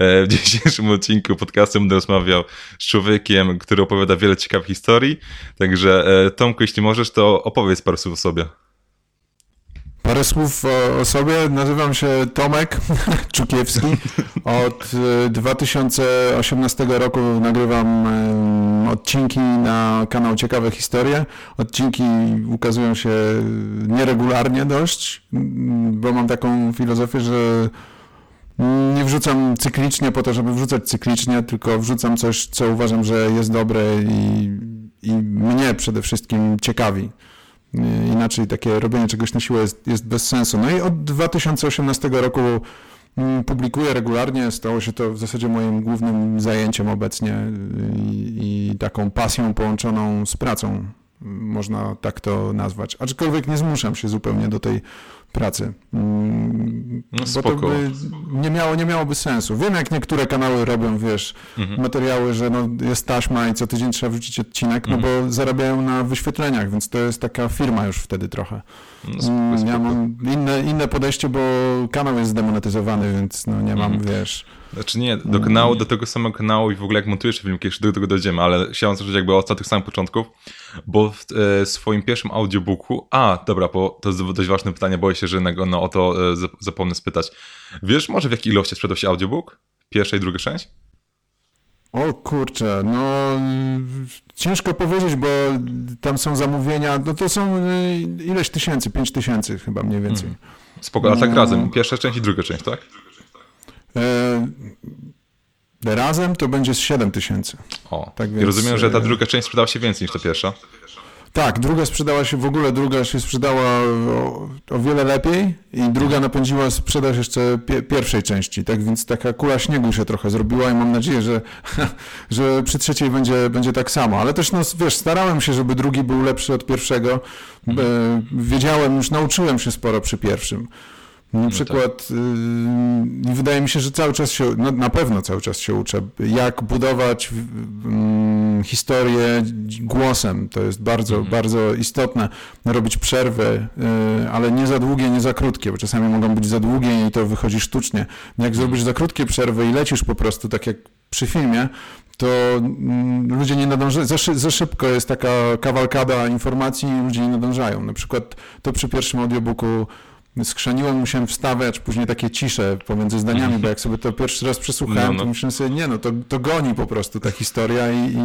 W dzisiejszym odcinku podcastu będę rozmawiał z człowiekiem, który opowiada wiele ciekawych historii. Także Tomku, jeśli możesz, to opowiedz parę słów o sobie. Parę słów o sobie. Nazywam się Tomek Czukiewski. Od 2018 roku nagrywam odcinki na kanał Ciekawe Historie. Odcinki ukazują się nieregularnie dość, bo mam taką filozofię, że nie wrzucam cyklicznie po to, żeby wrzucać cyklicznie, tylko wrzucam coś, co uważam, że jest dobre i mnie przede wszystkim ciekawi. Inaczej takie robienie czegoś na siłę jest bez sensu. No i od 2018 roku publikuję regularnie. Stało się to w zasadzie moim głównym zajęciem obecnie i taką pasją połączoną z pracą. Można tak to nazwać. Aczkolwiek nie zmuszam się zupełnie do tej pracy. No, bo to by nie miałoby sensu. Wiem, jak niektóre kanały robią, wiesz, materiały, że no, jest taśma i co tydzień trzeba wrzucić odcinek, no bo zarabiają na wyświetleniach, więc to jest taka firma już wtedy trochę. No, ja mam inne podejście, bo kanał jest zdemonetyzowany, więc no, nie mam, wiesz... Znaczy nie, do kanału, do tego samego kanału i w ogóle jak montujesz film, kiedyś do tego dojdziemy, ale chciałem zacząć jakby od tych samych początków, bo w swoim pierwszym audiobooku, bo to jest dość ważne pytanie, boję się, że no, o to zapomnę spytać. Wiesz może w jakiej ilości sprzedał się audiobook? Pierwsza i druga część? O kurczę, no ciężko powiedzieć, bo tam są zamówienia, no to są ileś tysięcy, 5 tysięcy chyba mniej więcej. Spoko, a tak razem, pierwsza część i druga część, tak? Razem to będzie z 7 tysięcy. O, tak więc... Rozumiem, że ta druga część sprzedała się więcej niż ta pierwsza. Tak, druga sprzedała się, w ogóle druga się sprzedała o wiele lepiej i druga napędziła sprzedaż jeszcze pierwszej części, tak więc taka kula śniegu się trochę zrobiła i mam nadzieję, że przy trzeciej będzie tak samo, ale też no wiesz, starałem się, żeby drugi był lepszy od pierwszego, wiedziałem, już nauczyłem się sporo przy pierwszym. Na przykład wydaje mi się, że cały czas się, no na pewno cały czas się uczę, jak budować historię głosem. To jest bardzo, bardzo istotne. Robić przerwy, ale nie za długie, nie za krótkie, bo czasami mogą być za długie i to wychodzi sztucznie. Jak zrobisz za krótkie przerwy i lecisz po prostu, tak jak przy filmie, to ludzie nie nadążają, za szybko jest taka kawalkada informacji i ludzie nie nadążają. Na przykład to przy pierwszym audiobooku skrzaniłem, musiałem wstawiać później takie cisze pomiędzy zdaniami, bo jak sobie to pierwszy raz przesłuchałem, to myślałem sobie, to goni po prostu ta historia i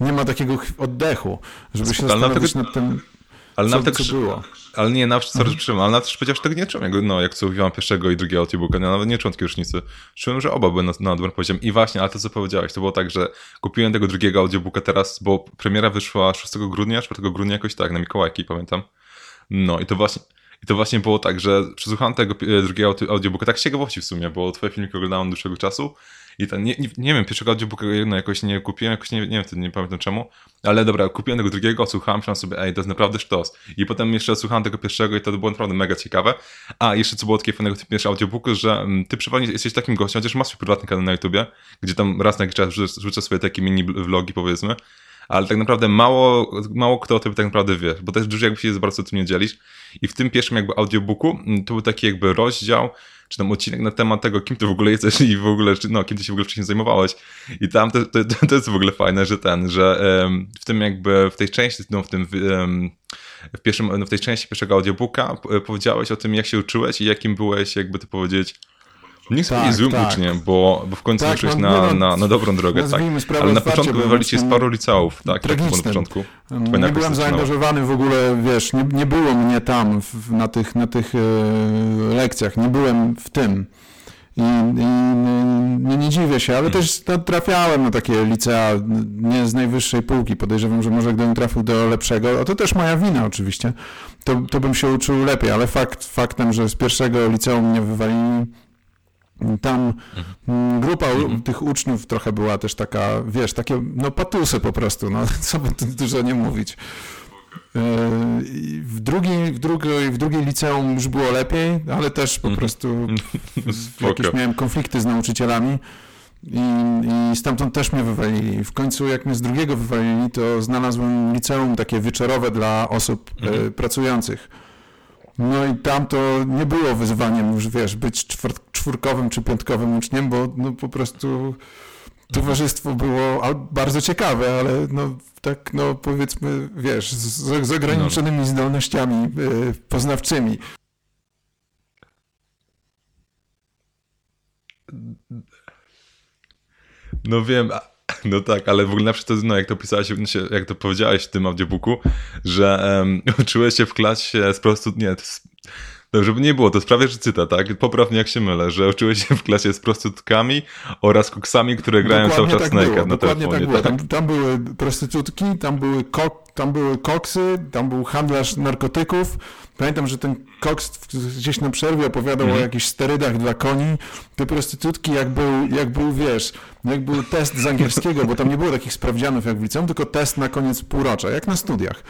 nie ma takiego oddechu, żeby się zastanowić nad tym, co było. Ale nie, nawet też powiedział, że tego nie czułem, jak słuchałem pierwszego i drugiego audiobooka, nawet nie czułem takiej różnicy. Czułem, że oba były na dobrym poziomie. I właśnie, ale to co powiedziałeś, to było tak, że kupiłem tego drugiego audiobooka teraz, bo premiera wyszła 6 grudnia, 4 grudnia jakoś tak, na Mikołajki, pamiętam. No i to właśnie było tak, że przesłuchałem tego drugiego audiobooka, tak z ciekawości w sumie, bo twoje filmiki oglądałem dłuższego czasu i nie wiem, pierwszego audiobooka jakoś nie kupiłem, nie pamiętam czemu, ale dobra, kupiłem tego drugiego, słuchałem, myślałem sobie, to jest naprawdę sztos. I potem jeszcze słuchałem tego pierwszego i to było naprawdę mega ciekawe. A jeszcze co było takiego fajnego w tym pierwszym audiobooku, że ty przeważnie jesteś takim gościem, chociaż masz swój prywatny kanał na YouTubie, gdzie tam raz na jakiś czas rzucasz sobie takie mini vlogi, powiedzmy, ale tak naprawdę mało kto o tym tak naprawdę wie, bo też dużo jakby się bardzo o tym nie dzielisz. I w tym pierwszym jakby audiobooku to był taki jakby rozdział, czy tam odcinek na temat tego, kim ty w ogóle jesteś i w ogóle, kim ty się w ogóle wcześniej zajmowałeś. I tam to jest w ogóle fajne, że w tym jakby, w tej części, w tej części pierwszego audiobooka powiedziałeś o tym, jak się uczyłeś i jakim byłeś, jakby to powiedzieć, nie chcę tak, złym uczniem, bo w końcu wyszłeś na dobrą drogę. Tak. Ale na początku wywaliście z paru liceów. Tak, na początku. Nie byłem zaangażowany w ogóle, wiesz, nie było mnie tam na tych lekcjach, nie byłem w tym. I nie dziwię się, ale też trafiałem na takie licea nie z najwyższej półki. Podejrzewam, że może gdybym trafił do lepszego, a to też moja wina oczywiście, to bym się uczył lepiej, ale faktem, że z pierwszego liceum mnie wywalili. Tam grupa tych uczniów trochę była też taka, wiesz, takie patusy po prostu, co by tu dużo nie mówić. W drugiej liceum już było lepiej, ale też po prostu jakieś miałem konflikty z nauczycielami i stamtąd też mnie wywalili. W końcu jak mnie z drugiego wywalili, to znalazłem liceum takie wieczorowe dla osób pracujących. No i tam to nie było wyzwaniem już, wiesz, być czwórkowym czy piątkowym uczniem, bo no po prostu towarzystwo było bardzo ciekawe, ale no tak, no powiedzmy, wiesz, z ograniczonymi zdolnościami poznawczymi. No wiem, no tak, ale w ogóle zawsze to, no jak to pisałeś, jak to powiedziałeś w tym audiobooku, że uczyłeś się w klasie z prostu, nie, żeby nie było, to sprawia, że cyta, tak? Popraw mnie, jak się mylę, że uczyłeś się w klasie z prostytutkami oraz koksami, które grają cały czas Nike'a na telefonie. Tak, tak? Tam były prostytutki, tam były koksy, tam był handlarz narkotyków. Pamiętam, że ten koks gdzieś na przerwie opowiadał o jakichś sterydach dla koni. Te prostytutki, jak był test z angielskiego, bo tam nie było takich sprawdzianów jak w liceum, tylko test na koniec półrocza, jak na studiach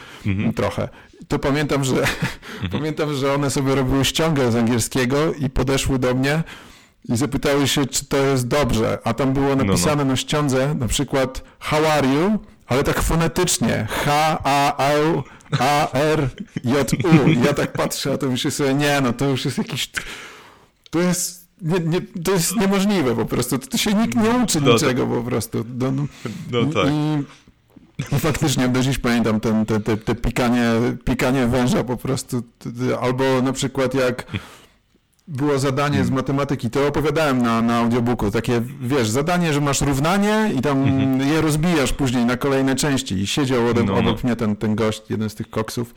trochę. To pamiętam, że one sobie robiły ściągę z angielskiego i podeszły do mnie i zapytały się, czy to jest dobrze. A tam było napisane na ściądze na przykład how are you, ale tak fonetycznie. H-A-R-J-U. Ja tak patrzę, a to myślę sobie, nie, no to już jest jakiś... To jest niemożliwe po prostu. To się nikt nie uczy niczego po prostu. I faktycznie do dziś pamiętam te pikanie węża po prostu. Albo na przykład jak było zadanie z matematyki, to opowiadałem na audiobooku, takie, wiesz, zadanie, że masz równanie i tam je rozbijasz później na kolejne części. I siedział obok mnie ten gość, jeden z tych koksów.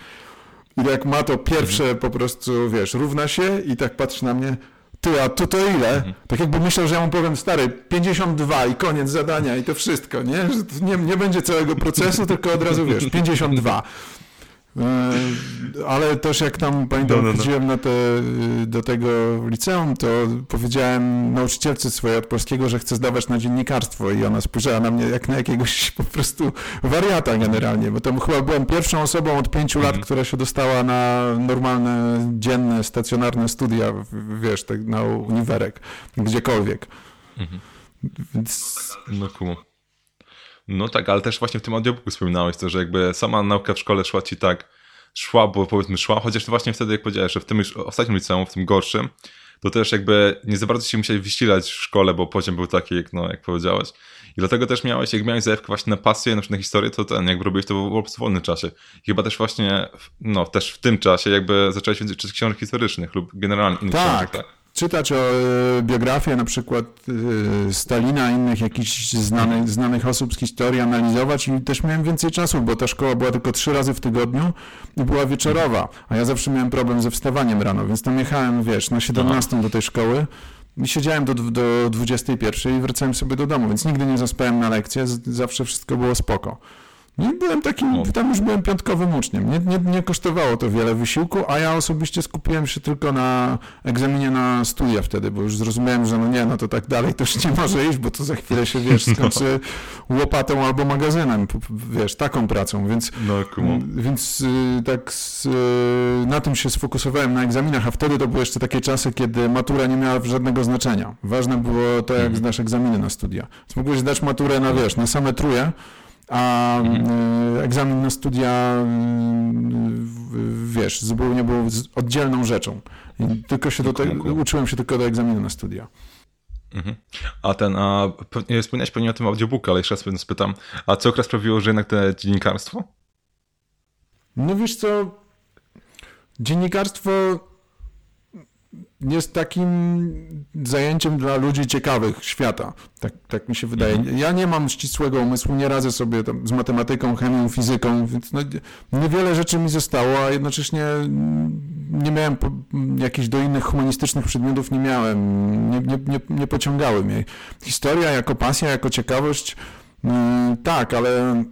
I jak ma to pierwsze po prostu, wiesz, równa się i tak patrzy na mnie, ty, a to ile? Tak jakby myślał, że ja mu powiem, stary, 52 i koniec zadania i to wszystko, nie? Że to nie będzie całego procesu, tylko od razu, wiesz, 52. Ale też jak tam, pamiętam, chodziłem do tego liceum, to powiedziałem nauczycielce swojej od polskiego, że chcę zdawać na dziennikarstwo i ona spojrzała na mnie jak na jakiegoś po prostu wariata generalnie, bo tam chyba byłem pierwszą osobą od 5 lat, która się dostała na normalne, dzienne, stacjonarne studia, wiesz, tak na uniwerek, gdziekolwiek. Więc... No cool. No tak, ale też właśnie w tym audiobooku wspominałeś to, że jakby sama nauka w szkole szła ci tak, szła, chociaż to właśnie wtedy, jak powiedziałeś, że w tym już ostatnim liceum, w tym gorszym, to też jakby nie za bardzo się musiałeś wysilać w szkole, bo poziom był taki, jak powiedziałeś. I dlatego też jak miałeś zajawkę właśnie na pasję, na historię, to jakby robiłeś to po prostu w wolnym czasie. I chyba też właśnie, też w tym czasie jakby zacząłeś więcej czytać książek historycznych lub generalnie innych książek, tak? Czytać o biografię na przykład Stalina, innych jakichś znanych osób z historii, analizować i też miałem więcej czasu, bo ta szkoła była tylko 3 razy w tygodniu i była wieczorowa, a ja zawsze miałem problem ze wstawaniem rano, więc tam jechałem, wiesz, na 17 do tej szkoły i siedziałem do 21 i wracałem sobie do domu, więc nigdy nie zaspałem na lekcje, zawsze wszystko było spoko. No byłem tam już byłem piątkowym uczniem. Nie kosztowało to wiele wysiłku, a ja osobiście skupiłem się tylko na egzaminie na studia wtedy, bo już zrozumiałem, że to tak dalej też nie może iść, bo to za chwilę się, wiesz, skończy łopatą albo magazynem, wiesz, taką pracą, więc tak na tym się sfokusowałem, na egzaminach, a wtedy to były jeszcze takie czasy, kiedy matura nie miała żadnego znaczenia. Ważne było to, jak zdasz egzaminy na studia. Więc mogłeś zdać maturę na same truje, a egzamin na studia, wiesz, zupełnie był oddzielną rzeczą. I tylko się uczyłem się tylko do egzaminu na studia. A wspomniałeś pewnie o tym audiobooku, ale jeszcze raz spytam, a co akurat sprawiło, że jednak to dziennikarstwo? No wiesz co, dziennikarstwo jest takim zajęciem dla ludzi ciekawych świata. Tak mi się wydaje. Ja nie mam ścisłego umysłu, nie radzę sobie tam z matematyką, chemią, fizyką, więc niewiele rzeczy mi zostało, a jednocześnie nie miałem jakichś do innych humanistycznych przedmiotów, nie pociągały mnie. Historia jako pasja, jako ciekawość, tak, ale...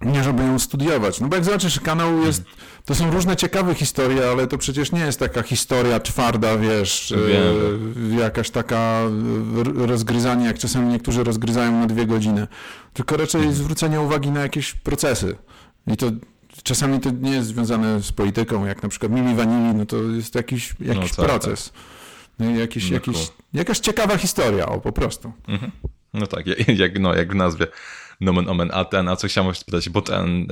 nie żeby ją studiować. No bo jak zobaczysz, kanał jest... To są różne ciekawe historie, ale to przecież nie jest taka historia twarda, wiesz, jakaś taka rozgryzanie, jak czasami niektórzy rozgryzają na 2 godziny. Tylko raczej zwrócenie uwagi na jakieś procesy. I to czasami to nie jest związane z polityką, jak na przykład Mili Vanilli, no to jest jakiś proces. Jakaś ciekawa historia, po prostu. No tak, jak w nazwie nomen omen. A ten, a co chciałem spytać, bo ten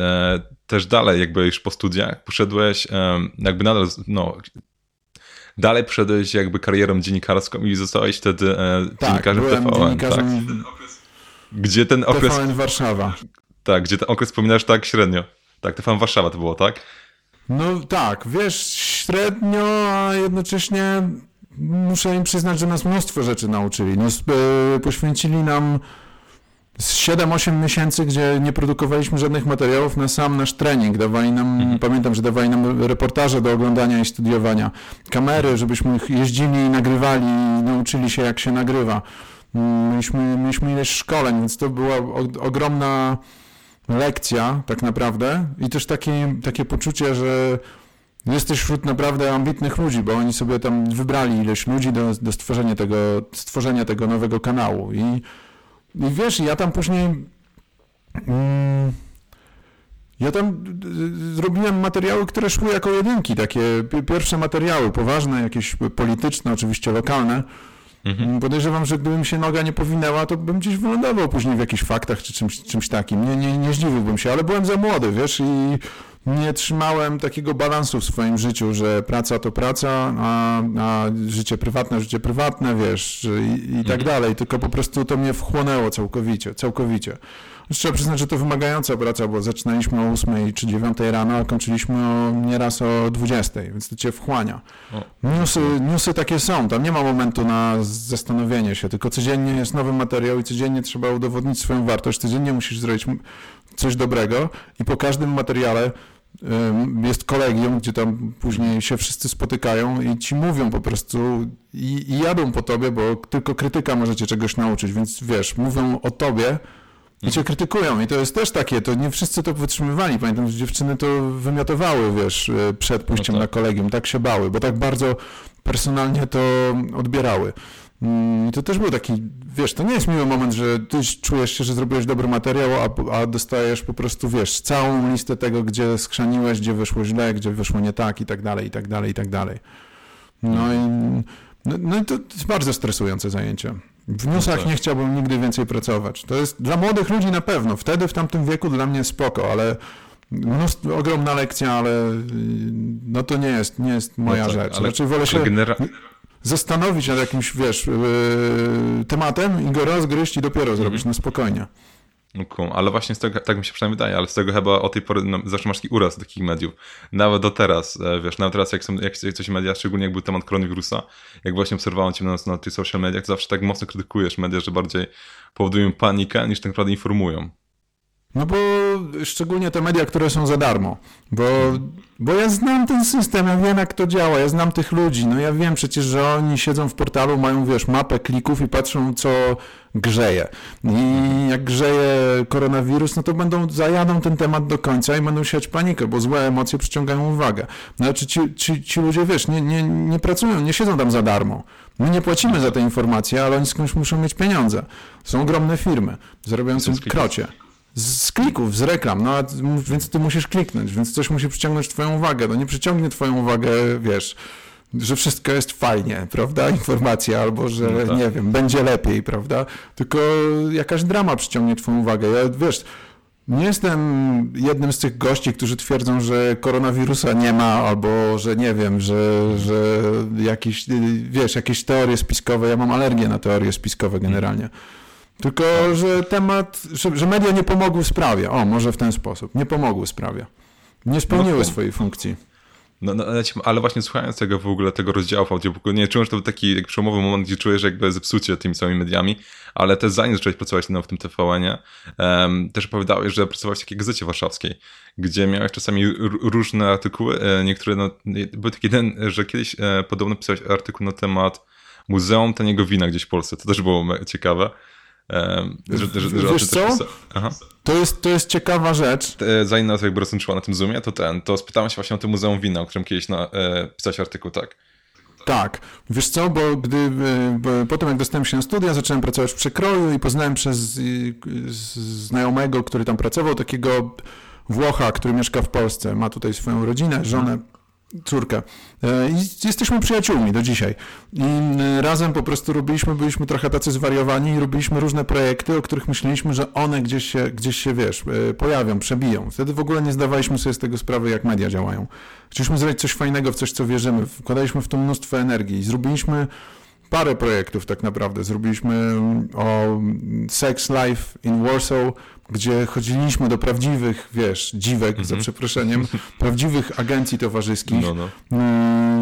też dalej jakby już po studiach poszedłeś, jakby nadal, no... Dalej przeszedłeś jakby karierą dziennikarską i zostałeś wtedy dziennikarzem TVN. Tak, gdzie ten okres... TVN Warszawa. Tak, gdzie ten okres wspominasz tak średnio. Tak, TVN Warszawa to było, tak? No tak, wiesz, średnio, a jednocześnie muszę im przyznać, że nas mnóstwo rzeczy nauczyli. Nas, poświęcili nam 7-8 miesięcy, gdzie nie produkowaliśmy żadnych materiałów na sam nasz trening. Dawali nam, pamiętam, że dawali nam reportaże do oglądania i studiowania. Kamery, żebyśmy jeździli i nagrywali i nauczyli się, jak się nagrywa. Mieliśmy ileś szkoleń, więc to była ogromna lekcja tak naprawdę i też takie poczucie, że jesteś wśród naprawdę ambitnych ludzi, bo oni sobie tam wybrali ileś ludzi do stworzenia tego nowego kanału. I wiesz, ja tam później robiłem materiały, które szły jako jedynki, takie pierwsze materiały, poważne, jakieś polityczne, oczywiście lokalne. Podejrzewam, że gdybym się noga nie powinęła, to bym gdzieś wylądował później w jakichś faktach czy czymś takim. Nie zdziwiłbym się, ale byłem za młody, wiesz, i nie trzymałem takiego balansu w swoim życiu, że praca to praca, a życie prywatne, wiesz, i tak dalej. Tylko po prostu to mnie wchłonęło całkowicie. Trzeba przyznać, że to wymagająca praca, bo zaczynaliśmy o 8 czy 9 rano, a kończyliśmy nieraz o 20, więc to cię wchłania. Newsy takie są, tam nie ma momentu na zastanowienie się, tylko codziennie jest nowy materiał i codziennie trzeba udowodnić swoją wartość, codziennie musisz zrobić coś dobrego i po każdym materiale jest kolegium, gdzie tam później się wszyscy spotykają i ci mówią po prostu i jadą po tobie, bo tylko krytyka może cię czegoś nauczyć, więc wiesz, mówią o tobie i cię krytykują i to jest też takie, to nie wszyscy to wytrzymywali, pamiętam, że dziewczyny to wymiotowały, wiesz, przed pójściem na kolegium, tak się bały, bo tak bardzo personalnie to odbierały. I to też był taki, wiesz, to nie jest miły moment, że ty czujesz się, że zrobiłeś dobry materiał, a dostajesz po prostu, wiesz, całą listę tego, gdzie skrzaniłeś, gdzie wyszło źle, gdzie wyszło nie tak i tak dalej. No i to jest bardzo stresujące zajęcie. W newsach nie chciałbym nigdy więcej pracować. To jest dla młodych ludzi na pewno, wtedy, w tamtym wieku dla mnie spoko, ale ogromna lekcja, ale no to nie jest moja rzecz. Ale, raczej wolę się... zastanowić nad jakimś, wiesz, tematem i go rozgryźć i dopiero zrobić na spokojnie. Cool. Ale właśnie z tego, tak mi się przynajmniej wydaje, ale z tego chyba od tej pory zawsze masz taki uraz do takich mediów. Nawet do teraz, wiesz, nawet teraz jak coś media, szczególnie jak był temat koronawirusa, jak właśnie obserwowałem cię na tych social mediach, zawsze tak mocno krytykujesz media, że bardziej powodują panikę niż tak naprawdę informują. No bo szczególnie te media, które są za darmo, bo ja znam ten system, ja wiem jak to działa, ja znam tych ludzi, no ja wiem przecież, że oni siedzą w portalu, mają, wiesz, mapę klików i patrzą co grzeje. I jak grzeje koronawirus, no to zajadą ten temat do końca i będą siać panikę, bo złe emocje przyciągają uwagę. Znaczy ci ludzie, wiesz, nie pracują, nie siedzą tam za darmo. My nie płacimy za te informacje, ale oni skądś muszą mieć pieniądze. Są ogromne firmy, zarabiające krocie. Z klików, z reklam, no więc ty musisz kliknąć, więc coś musi przyciągnąć twoją uwagę, no nie przyciągnie twoją uwagę, wiesz, że wszystko jest fajnie, prawda, informacja, albo że, nie wiem, będzie lepiej, prawda, tylko jakaś drama przyciągnie twoją uwagę, ja, wiesz, nie jestem jednym z tych gości, którzy twierdzą, że koronawirusa nie ma, albo że nie wiem, że jakiś, wiesz, jakieś teorie spiskowe, ja mam alergię na teorie spiskowe generalnie. Tylko, że temat, że media nie pomogły sprawie. O, może w ten sposób. Nie pomogły sprawie. Nie spełniły swojej funkcji. No, ale właśnie słuchając tego w ogóle, tego rozdziału w audiobooku, nie czułem, że to był taki jak przełomowy moment, gdzie czujesz jakby zepsucie tymi samymi mediami, ale też zanim zacząłeś pracować w tym TVN-ie, też opowiadałeś, że pracowałeś w takiej gazecie warszawskiej, gdzie miałeś czasami różne artykuły, niektóre, no, był taki jeden, że kiedyś podobno pisałeś artykuł na temat Muzeum Taniego Wina gdzieś w Polsce, to też było ciekawe. Wiesz co? To jest ciekawa rzecz. Zanim nas jakby rozłączyła na tym Zoomie, to spytałem się właśnie o tym Muzeum Wina, o którym kiedyś pisałeś artykuł, tak? Tak. Wiesz co, bo potem jak dostałem się na studia, zacząłem pracować w Przekroju i poznałem przez znajomego, który tam pracował, takiego Włocha, który mieszka w Polsce. Ma tutaj swoją rodzinę, żonę córkę. I jesteśmy przyjaciółmi do dzisiaj. I razem po prostu robiliśmy, byliśmy trochę tacy zwariowani i robiliśmy różne projekty, o których myśleliśmy, że one gdzieś się wiesz, pojawią, przebiją. Wtedy w ogóle nie zdawaliśmy sobie z tego sprawy, jak media działają. Chcieliśmy zrobić coś fajnego, w coś, co wierzymy. Wkładaliśmy w to mnóstwo energii i zrobiliśmy parę projektów tak naprawdę. Zrobiliśmy o Sex Life in Warsaw, gdzie chodziliśmy do prawdziwych, wiesz, dziwek, za przeproszeniem, prawdziwych agencji towarzyskich,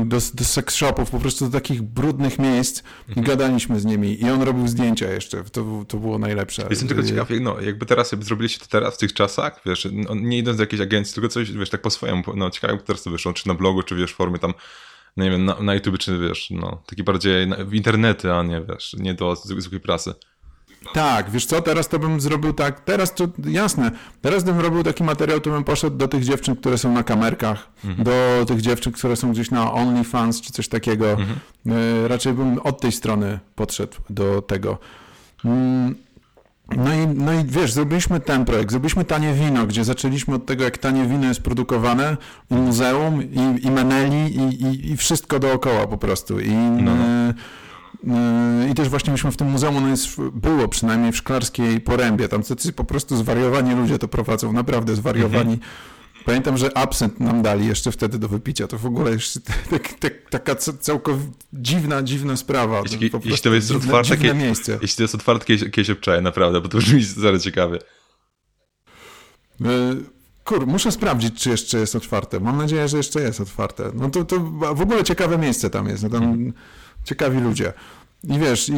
do sex shopów, po prostu do takich brudnych miejsc i gadaliśmy z nimi. I on robił zdjęcia jeszcze. To było najlepsze. Jestem tylko ciekaw, jakby teraz zrobiliście to teraz w tych czasach, wiesz, nie idąc do jakiejś agencji, tylko coś, wiesz, tak po swojemu. No ciekawe, jak teraz to wyszło, czy na blogu, czy wiesz, w formie tam nie wiem, na YouTube, czy wiesz, no, taki bardziej w internety, a nie wiesz, nie do zwykłej prasy. Tak, wiesz co, teraz to bym zrobił tak, teraz to jasne, teraz gdybym robił taki materiał, to bym poszedł do tych dziewczyn, które są na kamerkach, do tych dziewczyn, które są gdzieś na OnlyFans, czy coś takiego. Raczej bym od tej strony podszedł do tego. No i wiesz, zrobiliśmy ten projekt, zrobiliśmy Tanie Wino, gdzie zaczęliśmy od tego, jak tanie wino jest produkowane, i muzeum, i Meneli, i wszystko dookoła po prostu. I też właśnie myśmy w tym muzeum, ono jest, było przynajmniej w Szklarskiej Porębie, tam tacy po prostu zwariowani ludzie to prowadzą, naprawdę zwariowani. Pamiętam, że absent nam dali jeszcze wtedy do wypicia. To w ogóle jeszcze taka całkowicie dziwna sprawa. Jeśli to jest otwarte, kiedyś obczaję, naprawdę, bo to brzmi zaraz ciekawie. Muszę sprawdzić, czy jeszcze jest otwarte. Mam nadzieję, że jeszcze jest otwarte. No to w ogóle ciekawe miejsce tam jest. No tam ciekawi ludzie. I wiesz,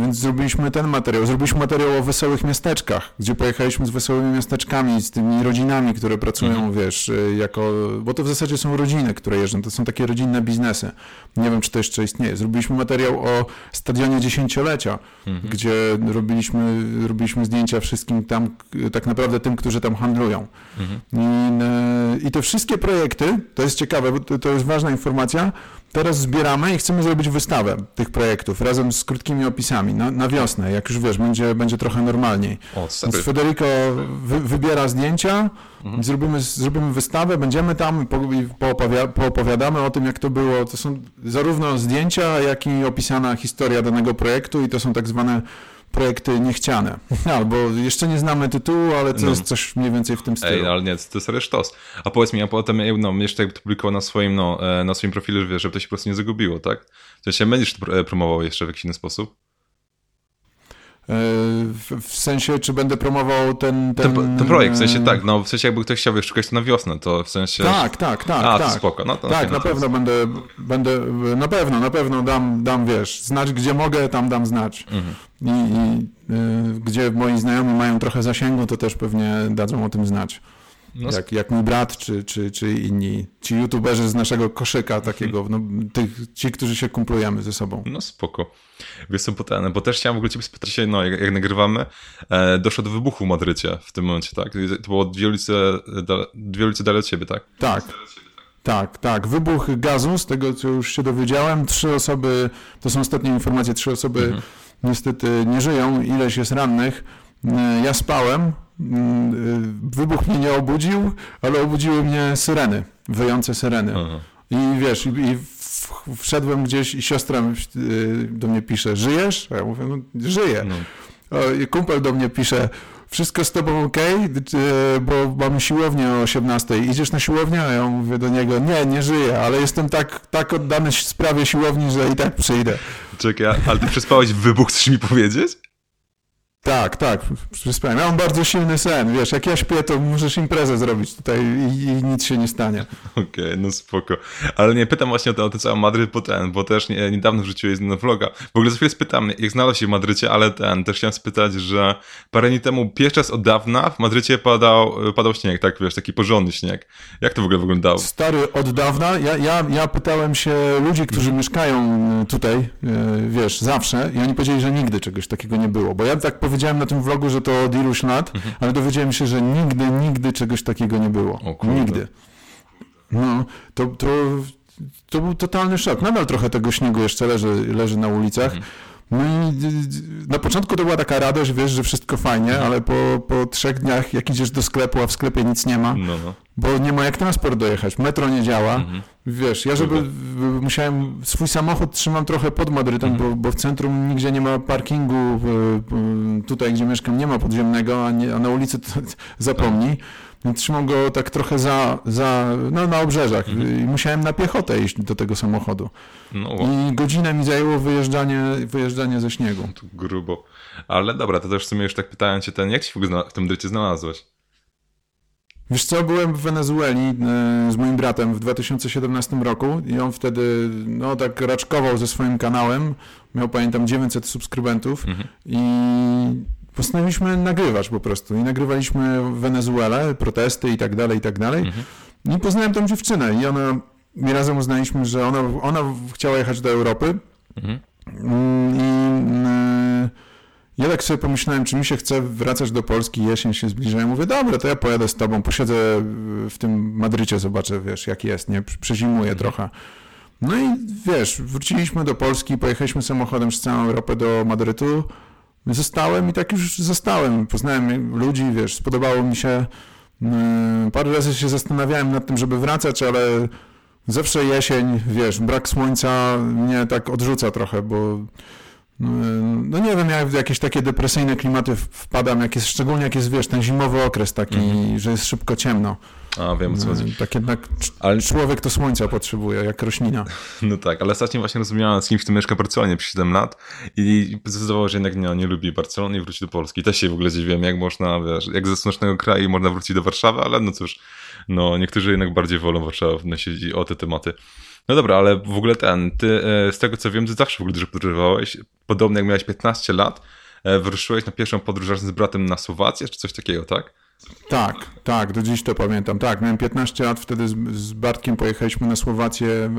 więc zrobiliśmy ten materiał. Zrobiliśmy materiał o wesołych miasteczkach, gdzie pojechaliśmy z wesołymi miasteczkami, z tymi rodzinami, które pracują, wiesz, bo to w zasadzie są rodziny, które jeżdżą, to są takie rodzinne biznesy. Nie wiem, czy to jeszcze istnieje. Zrobiliśmy materiał o Stadionie Dziesięciolecia, gdzie robiliśmy zdjęcia wszystkim tam, tak naprawdę tym, którzy tam handlują. I te wszystkie projekty, to jest ciekawe, bo to jest ważna informacja, teraz zbieramy i chcemy zrobić wystawę tych projektów razem z krótkimi opisami na wiosnę, jak już wiesz, będzie trochę normalniej. Więc Federico wybiera zdjęcia, zrobimy wystawę, będziemy tam i poopowiadamy o tym, jak to było. To są zarówno zdjęcia, jak i opisana historia danego projektu i to są tak zwane projekty niechciane. No, bo jeszcze nie znamy tytułu, ale to jest coś mniej więcej w tym stylu. Ej, ale nie, to jest resztos. A powiedz mi, a potem jeszcze jakby to publikował na swoim profilu, wiesz, żeby to się po prostu nie zagubiło, tak? To się będziesz promował jeszcze w jakiś inny sposób? W sensie, czy będę promował ten projekt, w sensie tak, no w sensie jakby ktoś chciał szukać to na wiosnę, to w sensie... Tak. A, to spoko. No, to tak, na pewno będę, na pewno dam, wiesz, znać gdzie mogę, tam dam znać. I gdzie moi znajomi mają trochę zasięgu, to też pewnie dadzą o tym znać. No. Jak mój brat, czy inni, ci youtuberzy z naszego koszyka takiego, ci, którzy się kumplujemy ze sobą. No spoko. Wiesz co, bo też chciałem w ogóle ciebie spytać się, jak nagrywamy, doszło do wybuchu w Madrycie w tym momencie, tak? To było dwie ulice dalej od ciebie, tak? Tak. Wybuch gazu, z tego co już się dowiedziałem, 3 osoby, to są ostatnie informacje, 3 osoby niestety nie żyją, ileś jest rannych. Ja spałem, wybuch mnie nie obudził, ale obudziły mnie syreny, wyjące syreny. I wiesz, i wszedłem gdzieś i siostra do mnie pisze, żyjesz? A ja mówię, no żyję. I kumpel do mnie pisze, wszystko z tobą okej? Bo mam siłownię o 18:00. Idziesz na siłownię? A ja mówię do niego, nie żyję, ale jestem tak oddany sprawie siłowni, że i tak przyjdę. Czekaj, ale ty przespałeś wybuch, chcesz mi powiedzieć? Tak, przyspałem. Ja mam bardzo silny sen, wiesz, jak ja śpię, to możesz imprezę zrobić tutaj i nic się nie stanie. Okej, no spoko. Ale nie, pytam właśnie o ten cały Madryt, bo też niedawno wrzuciłeś na vloga. W ogóle za chwilę spytam, jak znalazł się w Madrycie, ale też chciałem spytać, że parę dni temu, pierwszy raz od dawna w Madrycie padał śnieg, tak, wiesz, taki porządny śnieg. Jak to w ogóle wyglądało? Stary, od dawna? Ja pytałem się ludzi, którzy mieszkają tutaj, wiesz, zawsze i oni powiedzieli, że nigdy czegoś takiego nie było, bo ja tak powiedziałem na tym vlogu, że to od iluś lat, ale dowiedziałem się, że nigdy czegoś takiego nie było. O kurde. Nigdy. No, to był totalny szok. Nadal trochę tego śniegu jeszcze leży na ulicach. No i na początku to była taka radość, wiesz, że wszystko fajnie, ale po 3 dniach, jak idziesz do sklepu, a w sklepie nic nie ma, Bo nie ma jak transport dojechać, metro nie działa. Mhm. Wiesz, ja żeby musiałem, swój samochód trzymam trochę pod Madrytem, mhm. bo w centrum nigdzie nie ma parkingu, tutaj gdzie mieszkam nie ma podziemnego, a na ulicy zapomnij. Więc trzymam go tak trochę za na obrzeżach i musiałem na piechotę iść do tego samochodu. No, i godzinę mi zajęło wyjeżdżanie ze śniegu. To grubo. Ale dobra, to też w sumie już tak pytałem cię, jak się w ogóle w tym drycie znalazłeś? Wiesz co, byłem w Wenezueli z moim bratem w 2017 roku i on wtedy tak raczkował ze swoim kanałem, miał pamiętam 900 subskrybentów i postanowiliśmy nagrywać po prostu. I nagrywaliśmy w Wenezuelę, protesty i tak dalej. I poznałem tą dziewczynę i razem uznaliśmy, że ona chciała jechać do Europy i ja tak sobie pomyślałem, czy mi się chce wracać do Polski, jesień się zbliża. Ja mówię, dobra, to ja pojadę z tobą, posiedzę w tym Madrycie, zobaczę, wiesz, jak jest, nie? Przezimuję trochę. No i wiesz, wróciliśmy do Polski, pojechaliśmy samochodem przez całą Europę do Madrytu. Zostałem i tak już zostałem. Poznałem ludzi, wiesz, spodobało mi się. Parę razy się zastanawiałem nad tym, żeby wracać, ale zawsze jesień, wiesz, brak słońca mnie tak odrzuca trochę, bo... No nie wiem, ja w jakieś takie depresyjne klimaty wpadam, szczególnie jak jest, wiesz, ten zimowy okres taki, że jest szybko ciemno. A, wiem, o co chodzi. Tak jednak człowiek to słońca potrzebuje, jak roślina. No tak, ale ostatnio właśnie rozmawiałem z kimś, kto mieszka w Barcelonie przez 7 lat i zdecydował, że jednak nie lubi Barcelony i wróci do Polski. Też się w ogóle dziwiłem, jak można, wiesz, jak ze słonecznego kraju można wrócić do Warszawy, ale no cóż, niektórzy jednak bardziej wolą Warszawę, jeśli o te tematy. No dobra, ale w ogóle ty z tego co wiem, ty zawsze w ogóle dużo podróżowałeś. Podobnie jak miałeś 15 lat, wyruszyłeś na pierwszą podróż razem z bratem na Słowację, czy coś takiego, tak? Tak, do dziś to pamiętam. Tak, miałem 15 lat, wtedy z Bartkiem pojechaliśmy na Słowację,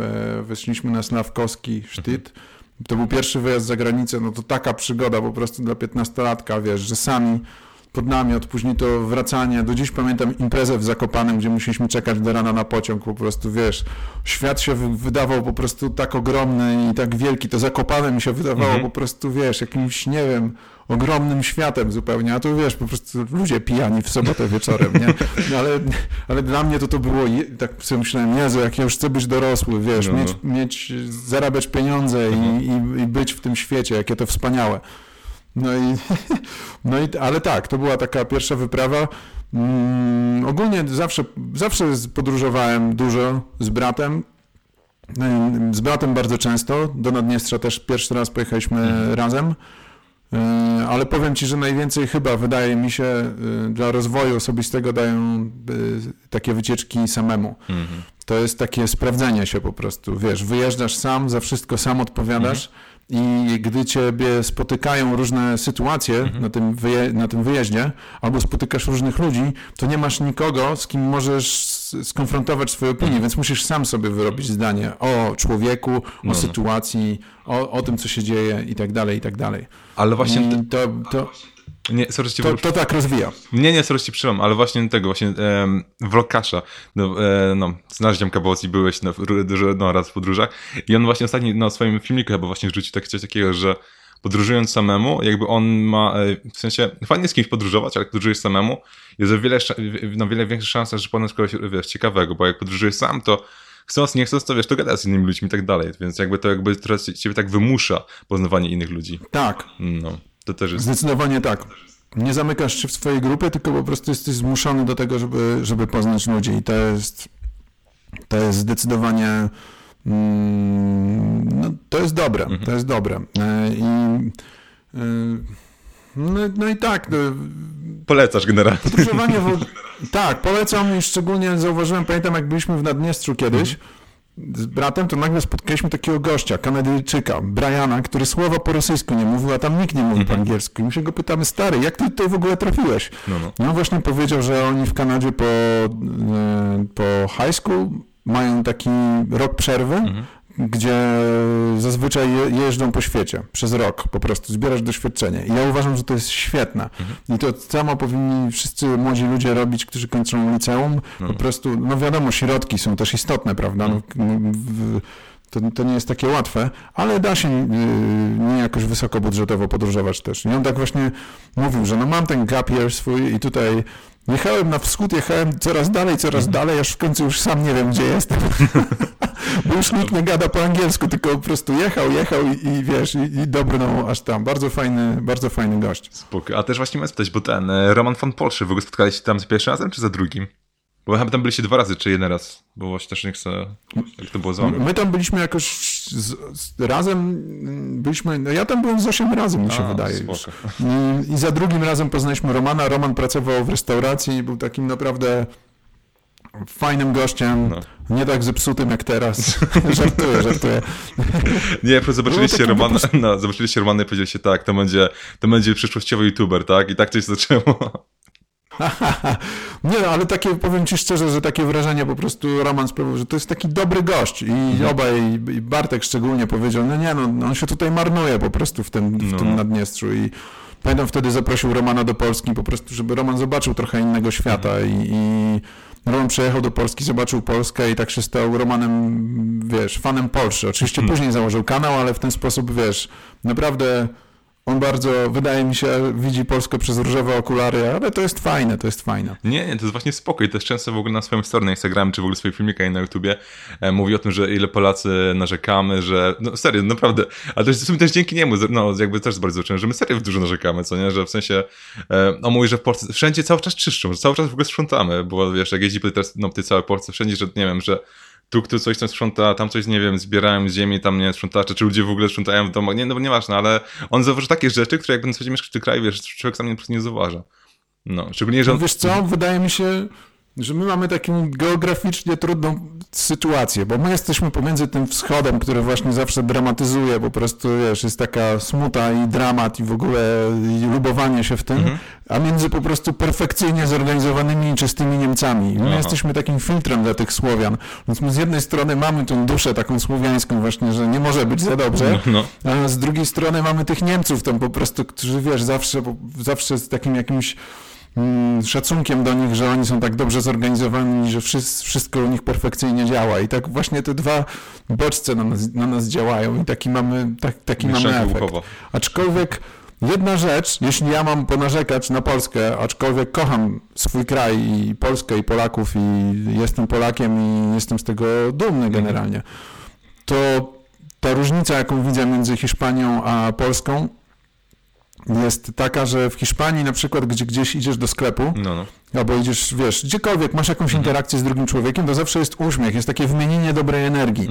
weszliśmy na Sławkowski Szczyt. To był pierwszy wyjazd za granicę, to taka przygoda po prostu dla 15-latka, wiesz, że sami pod namiot, później to wracanie. Do dziś pamiętam imprezę w Zakopanem, gdzie musieliśmy czekać do rana na pociąg, po prostu, wiesz, świat się wydawał po prostu tak ogromny i tak wielki, to Zakopane mi się wydawało po prostu, wiesz, jakimś, nie wiem, ogromnym światem zupełnie, a tu, wiesz, po prostu ludzie pijani w sobotę wieczorem, nie? Ale dla mnie to było, tak sobie myślałem, Jezu, jak ja już chcę być dorosły, wiesz, zarabiać pieniądze i być w tym świecie, jakie to wspaniałe. Ale tak, to była taka pierwsza wyprawa. Ogólnie zawsze podróżowałem dużo z bratem. Z bratem bardzo często. Do Naddniestrza też pierwszy raz pojechaliśmy razem. Ale powiem ci, że najwięcej chyba, wydaje mi się, dla rozwoju osobistego dają takie wycieczki samemu. To jest takie sprawdzenie się po prostu. Wiesz, wyjeżdżasz sam, za wszystko sam odpowiadasz. I gdy ciebie spotykają różne sytuacje na tym wyjeździe, albo spotykasz różnych ludzi, to nie masz nikogo, z kim możesz skonfrontować swoje opinie, więc musisz sam sobie wyrobić zdanie o człowieku, o sytuacji, o tym, co się dzieje i tak dalej. Ale właśnie... To tak rozwija. Nie, sorry, ci przyłam, ale właśnie tego, Vlogkasza. Z Narzem Kabocji byłeś dużo raz w podróżach i on właśnie ostatnio na swoim filmiku chyba właśnie rzucił coś takiego, że podróżując samemu, jakby on ma, w sensie, fajnie z kimś podróżować, ale jak podróżujesz samemu, jest o wiele większa szansa, że poznasz kogoś, wiesz, ciekawego, bo jak podróżujesz sam, to chcąc, nie chcąc, to wiesz, to gadasz z innymi ludźmi i tak dalej, więc to teraz ciebie tak wymusza poznawanie innych ludzi. Tak. To też jest... Zdecydowanie tak. Nie zamykasz się w swojej grupie, tylko po prostu jesteś zmuszony do tego, żeby poznać ludzi i to jest zdecydowanie to jest dobre. I tak. Polecasz generalnie. Podróżowanie tak, polecam i szczególnie zauważyłem, pamiętam jak byliśmy w Naddniestrzu kiedyś, z bratem, to nagle spotkaliśmy takiego gościa, Kanadyjczyka, Briana, który słowa po rosyjsku nie mówił, a tam nikt nie mówi po angielsku. I my się go pytamy, stary, jak ty tutaj w ogóle trafiłeś? I on właśnie powiedział, że oni w Kanadzie po high school mają taki rok przerwy, gdzie zazwyczaj jeżdżą po świecie przez rok, po prostu zbierasz doświadczenie. I ja uważam, że to jest świetne. I to samo powinni wszyscy młodzi ludzie robić, którzy kończą liceum. Po prostu, wiadomo, środki są też istotne, prawda? To nie jest takie łatwe, ale da się nie jakoś wysokobudżetowo podróżować też. I on tak właśnie mówił, że no mam ten gap year swój i tutaj jechałem na wschód, jechałem coraz dalej, aż w końcu już sam nie wiem, gdzie jestem. Bo już nikt nie gada po angielsku, tylko po prostu jechał i wiesz, i dobrnął aż tam. Bardzo fajny gość. Spoko. A też właśnie miałem spytać, bo ten Roman von Polszy, w ogóle spotkaliście się tam za pierwszym razem, czy za drugim? Bo chyba tam byliście 2 razy, czy jeden raz, bo właśnie też nie chcę, jak to było z wami. My tam byliśmy jakoś razem, byliśmy, no ja tam byłem z 8 razy, mi się wydaje. I za drugim razem poznaliśmy Romana. Roman pracował w restauracji i był takim naprawdę fajnym gościem, no. Nie tak zepsutym jak teraz. Żartuję. Nie, zobaczyliście Romana, i powiedzieliście tak, to będzie przyszłościowy youtuber, tak? I tak coś zaczęło. Nie, no, ale takie, powiem ci szczerze, że takie wrażenie po prostu Roman sprawił, że to jest taki dobry gość i obaj, i Bartek szczególnie powiedział, on się tutaj marnuje po prostu w tym Naddniestrzu i pamiętam wtedy zaprosił Romana do Polski po prostu, żeby Roman zobaczył trochę innego świata i Roman przyjechał do Polski, zobaczył Polskę i tak się stał Romanem, fanem Polszy. Oczywiście później założył kanał, ale w ten sposób, naprawdę... On bardzo, wydaje mi się, widzi Polskę przez różowe okulary, ale to jest fajne. Nie, to jest właśnie spoko. I też często w ogóle na swoją stronę Instagram, czy w ogóle swoich filmikach i na YouTubie mówi o tym, że ile Polacy narzekamy, że... No serio, naprawdę. Ale też dzięki niemu, też bardzo zacząłem, że my serio dużo narzekamy, co nie? Że w sensie... On mówi, że w Polsce wszędzie cały czas czyszczą, że cały czas w ogóle sprzątamy, bo jak jeździ teraz po tej całej Polsce wszędzie, że nie wiem, że... Tu coś tam sprząta, tam coś, zbierają z ziemi, tam sprzątacze, czy ludzie w ogóle sprzątają w domach, nieważne, ale on zauważy takie rzeczy, które jak będą sobie mieszkać w tym kraju, człowiek sam nie zauważa. Szczególnie, że... Wiesz co, wydaje mi się, że my mamy taką geograficznie trudną sytuację, bo my jesteśmy pomiędzy tym wschodem, który właśnie zawsze dramatyzuje, po prostu, jest taka smuta i dramat i w ogóle i lubowanie się w tym, a między po prostu perfekcyjnie zorganizowanymi i czystymi Niemcami. My jesteśmy takim filtrem dla tych Słowian, więc my z jednej strony mamy tą duszę taką słowiańską właśnie, że nie może być za dobrze, a z drugiej strony mamy tych Niemców tam po prostu, którzy zawsze z takim jakimś szacunkiem do nich, że oni są tak dobrze zorganizowani, że wszystko u nich perfekcyjnie działa i tak właśnie te dwa bodźce na nas działają i taki mamy efekt. Aczkolwiek jedna rzecz, jeśli ja mam ponarzekać na Polskę, aczkolwiek kocham swój kraj i Polskę i Polaków i jestem Polakiem i jestem z tego dumny generalnie, to ta różnica, jaką widzę między Hiszpanią a Polską, jest taka, że w Hiszpanii na przykład, gdzie gdzieś idziesz do sklepu, albo idziesz, gdziekolwiek, masz jakąś interakcję z drugim człowiekiem, to zawsze jest uśmiech, jest takie wymienienie dobrej energii.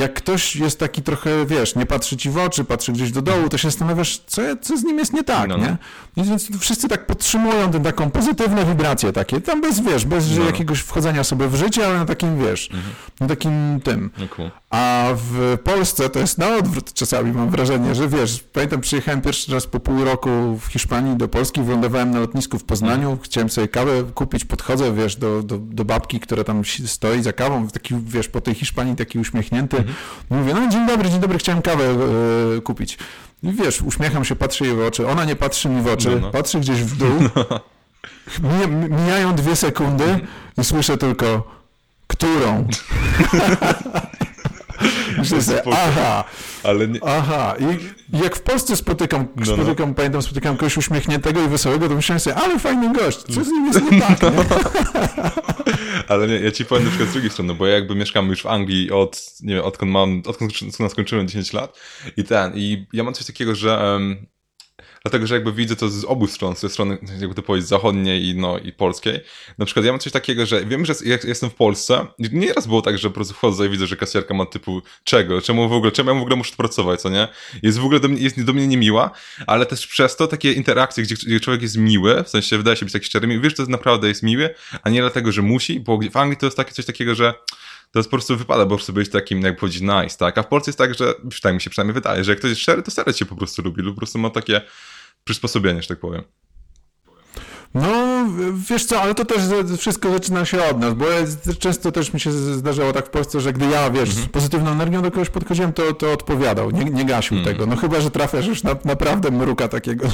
Jak ktoś jest taki trochę, nie patrzy ci w oczy, patrzy gdzieś do dołu, to się zastanawiasz, co z nim jest nie tak, nie? Więc wszyscy tak podtrzymują tę taką pozytywną wibrację takie, tam bez jakiegoś wchodzenia sobie w życie, ale na takim, na takim tym. Cool. A w Polsce to jest na odwrót czasami, mam wrażenie, że pamiętam, przyjechałem pierwszy raz po pół roku w Hiszpanii do Polski, wylądowałem na lotnisku w Poznaniu, chciałem sobie kawę kupić, podchodzę, do babki, która tam stoi za kawą, taki, po tej Hiszpanii taki uśmiechnięty. Mówię, dzień dobry, chciałem kawę kupić. I uśmiecham się, patrzę jej w oczy, ona nie patrzy mi w oczy, patrzy gdzieś w dół, mijają 2 sekundy i słyszę tylko, którą? I jak w Polsce spotykam kogoś uśmiechniętego i wesołego, to myślałem sobie, ale fajny gość, co z nim jest nie tak, nie? Ale nie, ja ci powiem na przykład z drugiej strony, bo ja jakby mieszkam już w Anglii odkąd skończyłem 10 lat i ja mam coś takiego, że... Dlatego, że jakby widzę to z obu stron, ze strony, jakby to powiedzieć, zachodniej i polskiej. Na przykład ja mam coś takiego, że wiem, że jak jestem w Polsce, nieraz było tak, że po prostu wchodzę i widzę, że kasjerka ma typu czemu ja w ogóle muszę tu pracować, co nie? Jest w ogóle do mnie niemiła, ale też przez to takie interakcje, gdzie człowiek jest miły, w sensie wydaje się być taki szczery, wiesz, że naprawdę jest miły, a nie dlatego, że musi, bo w Anglii to jest coś takiego, że to jest po prostu wypada, bo po prostu być takim, jak powiedzieć, nice, tak? A w Polsce jest tak, że tak mi się przynajmniej wydaje, że jak ktoś jest szczery, to szczery cię po prostu lubi lub po prostu ma takie przysposobienie, że tak powiem. No, ale to też wszystko zaczyna się od nas, bo często też mi się zdarzało tak w Polsce, że gdy ja, z pozytywną energią do kogoś podchodziłem, to odpowiadał, nie gasił tego. No chyba, że trafiasz już naprawdę mruka takiego.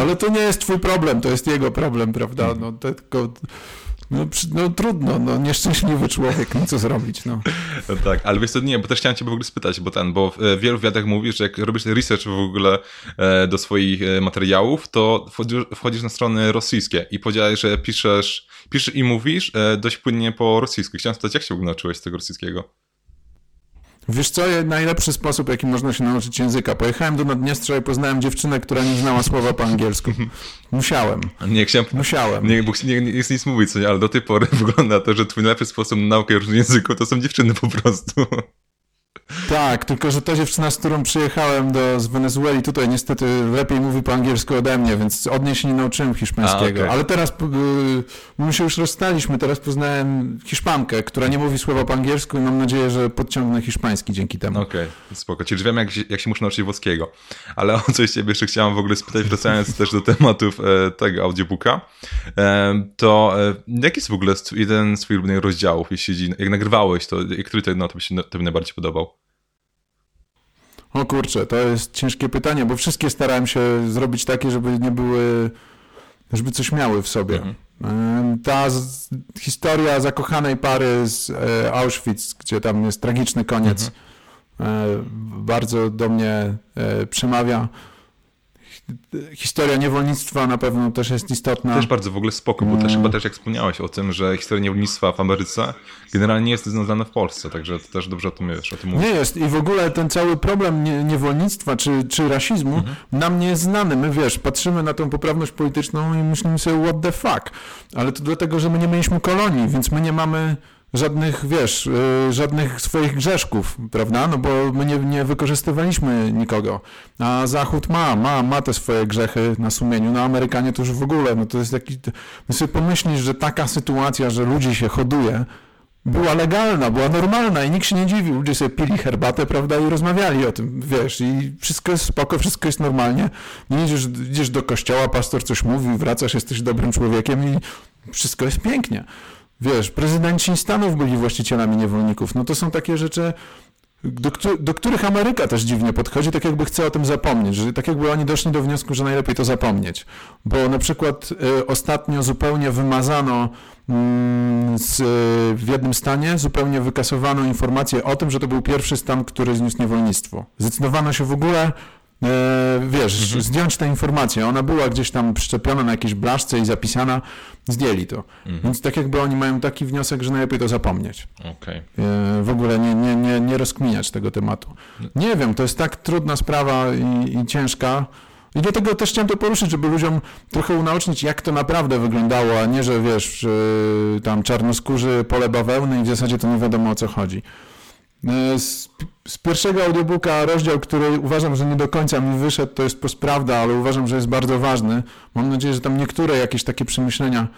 Ale to nie jest twój problem, to jest jego problem, prawda? No, tylko... No trudno, no nieszczęśliwy człowiek, no co zrobić, no. Tak, ale wiesz co, nie, bo też chciałem cię w ogóle spytać, bo w wielu wywiadach mówisz, że jak robisz research w ogóle do swoich materiałów, to wchodzisz na strony rosyjskie i powiedziałeś, że piszesz i mówisz dość płynnie po rosyjsku. Chciałem spytać, jak się w ogóle nauczyłeś tego rosyjskiego? Wiesz co, najlepszy sposób, jaki można się nauczyć języka. Pojechałem do Naddniestrza i poznałem dziewczynę, która nie znała słowa po angielsku. Musiałem. Musiałem. Nie chcę nic mówić, ale do tej pory wygląda to, że twój najlepszy sposób na naukę języków to są dziewczyny po prostu. Tak, tylko że ta dziewczyna, z którą przyjechałem z Wenezueli, tutaj niestety lepiej mówi po angielsku ode mnie, więc od niej się nie nauczyłem hiszpańskiego. Okay. Ale teraz, my się już rozstaliśmy, teraz poznałem Hiszpankę, która nie mówi słowa po angielsku i mam nadzieję, że podciągnę hiszpański dzięki temu. Okej, okay, spoko. Czyli wiem, jak się muszę nauczyć włoskiego. Ale o coś ciebie jeszcze chciałem w ogóle spytać, wracając też do tematów tego audiobooka, to jaki jest w ogóle jeden z twoich ulubionych rozdziałów, jeśli jak nagrywałeś to, który to by najbardziej podobał? O kurczę, to jest ciężkie pytanie, bo wszystkie starałem się zrobić takie, żeby nie były, żeby coś miały w sobie. Ta historia zakochanej pary z Auschwitz, gdzie tam jest tragiczny koniec, bardzo do mnie przemawia. Historia niewolnictwa na pewno też jest istotna. Też bardzo w ogóle spoko, bo też chyba też jak wspomniałeś o tym, że historia niewolnictwa w Ameryce generalnie jest znana w Polsce, także to też dobrze o tym wiesz, o tym mówisz. Nie jest i w ogóle ten cały problem niewolnictwa czy rasizmu nam nie jest znany. My wiesz, patrzymy na tą poprawność polityczną i myślimy sobie what the fuck, ale to dlatego, że my nie mieliśmy kolonii, więc my nie mamy żadnych, wiesz, żadnych swoich grzeszków, prawda? No bo my nie wykorzystywaliśmy nikogo. A Zachód ma te swoje grzechy na sumieniu. No Amerykanie to już w ogóle, no to jest taki... No sobie pomyślisz, że taka sytuacja, że ludzi się hoduje, była legalna, była normalna i nikt się nie dziwił. Ludzie sobie pili herbatę, prawda, i rozmawiali o tym, wiesz, i wszystko jest spoko, wszystko jest normalnie. Nie idziesz do kościoła, pastor coś mówi, wracasz, jesteś dobrym człowiekiem i wszystko jest pięknie. Wiesz, prezydenci Stanów byli właścicielami niewolników. No to są takie rzeczy, do których Ameryka też dziwnie podchodzi, tak jakby chce o tym zapomnieć, że tak jakby oni doszli do wniosku, że najlepiej to zapomnieć. Bo na przykład ostatnio zupełnie wymazano w jednym stanie, zupełnie wykasowano informację o tym, że to był pierwszy stan, który zniósł niewolnictwo. Zdecydowano się w ogóle... wiesz, zdjąć tę informację. Ona była gdzieś tam przyczepiona na jakiejś blaszce i zapisana, zdjęli to. Więc tak jakby oni mają taki wniosek, że najlepiej to zapomnieć. Okay. W ogóle nie rozkminiać tego tematu. Nie wiem, to jest tak trudna sprawa i ciężka. I dlatego też chciałem to poruszyć, żeby ludziom trochę unaocznić, jak to naprawdę wyglądało, a nie, że wiesz, tam czarnoskórzy, pole bawełny i w zasadzie to nie wiadomo o co chodzi. Z pierwszego audiobooka rozdział, który uważam, że nie do końca mi wyszedł, to jest postprawda, ale uważam, że jest bardzo ważny. Mam nadzieję, że tam niektóre jakieś takie przemyślenia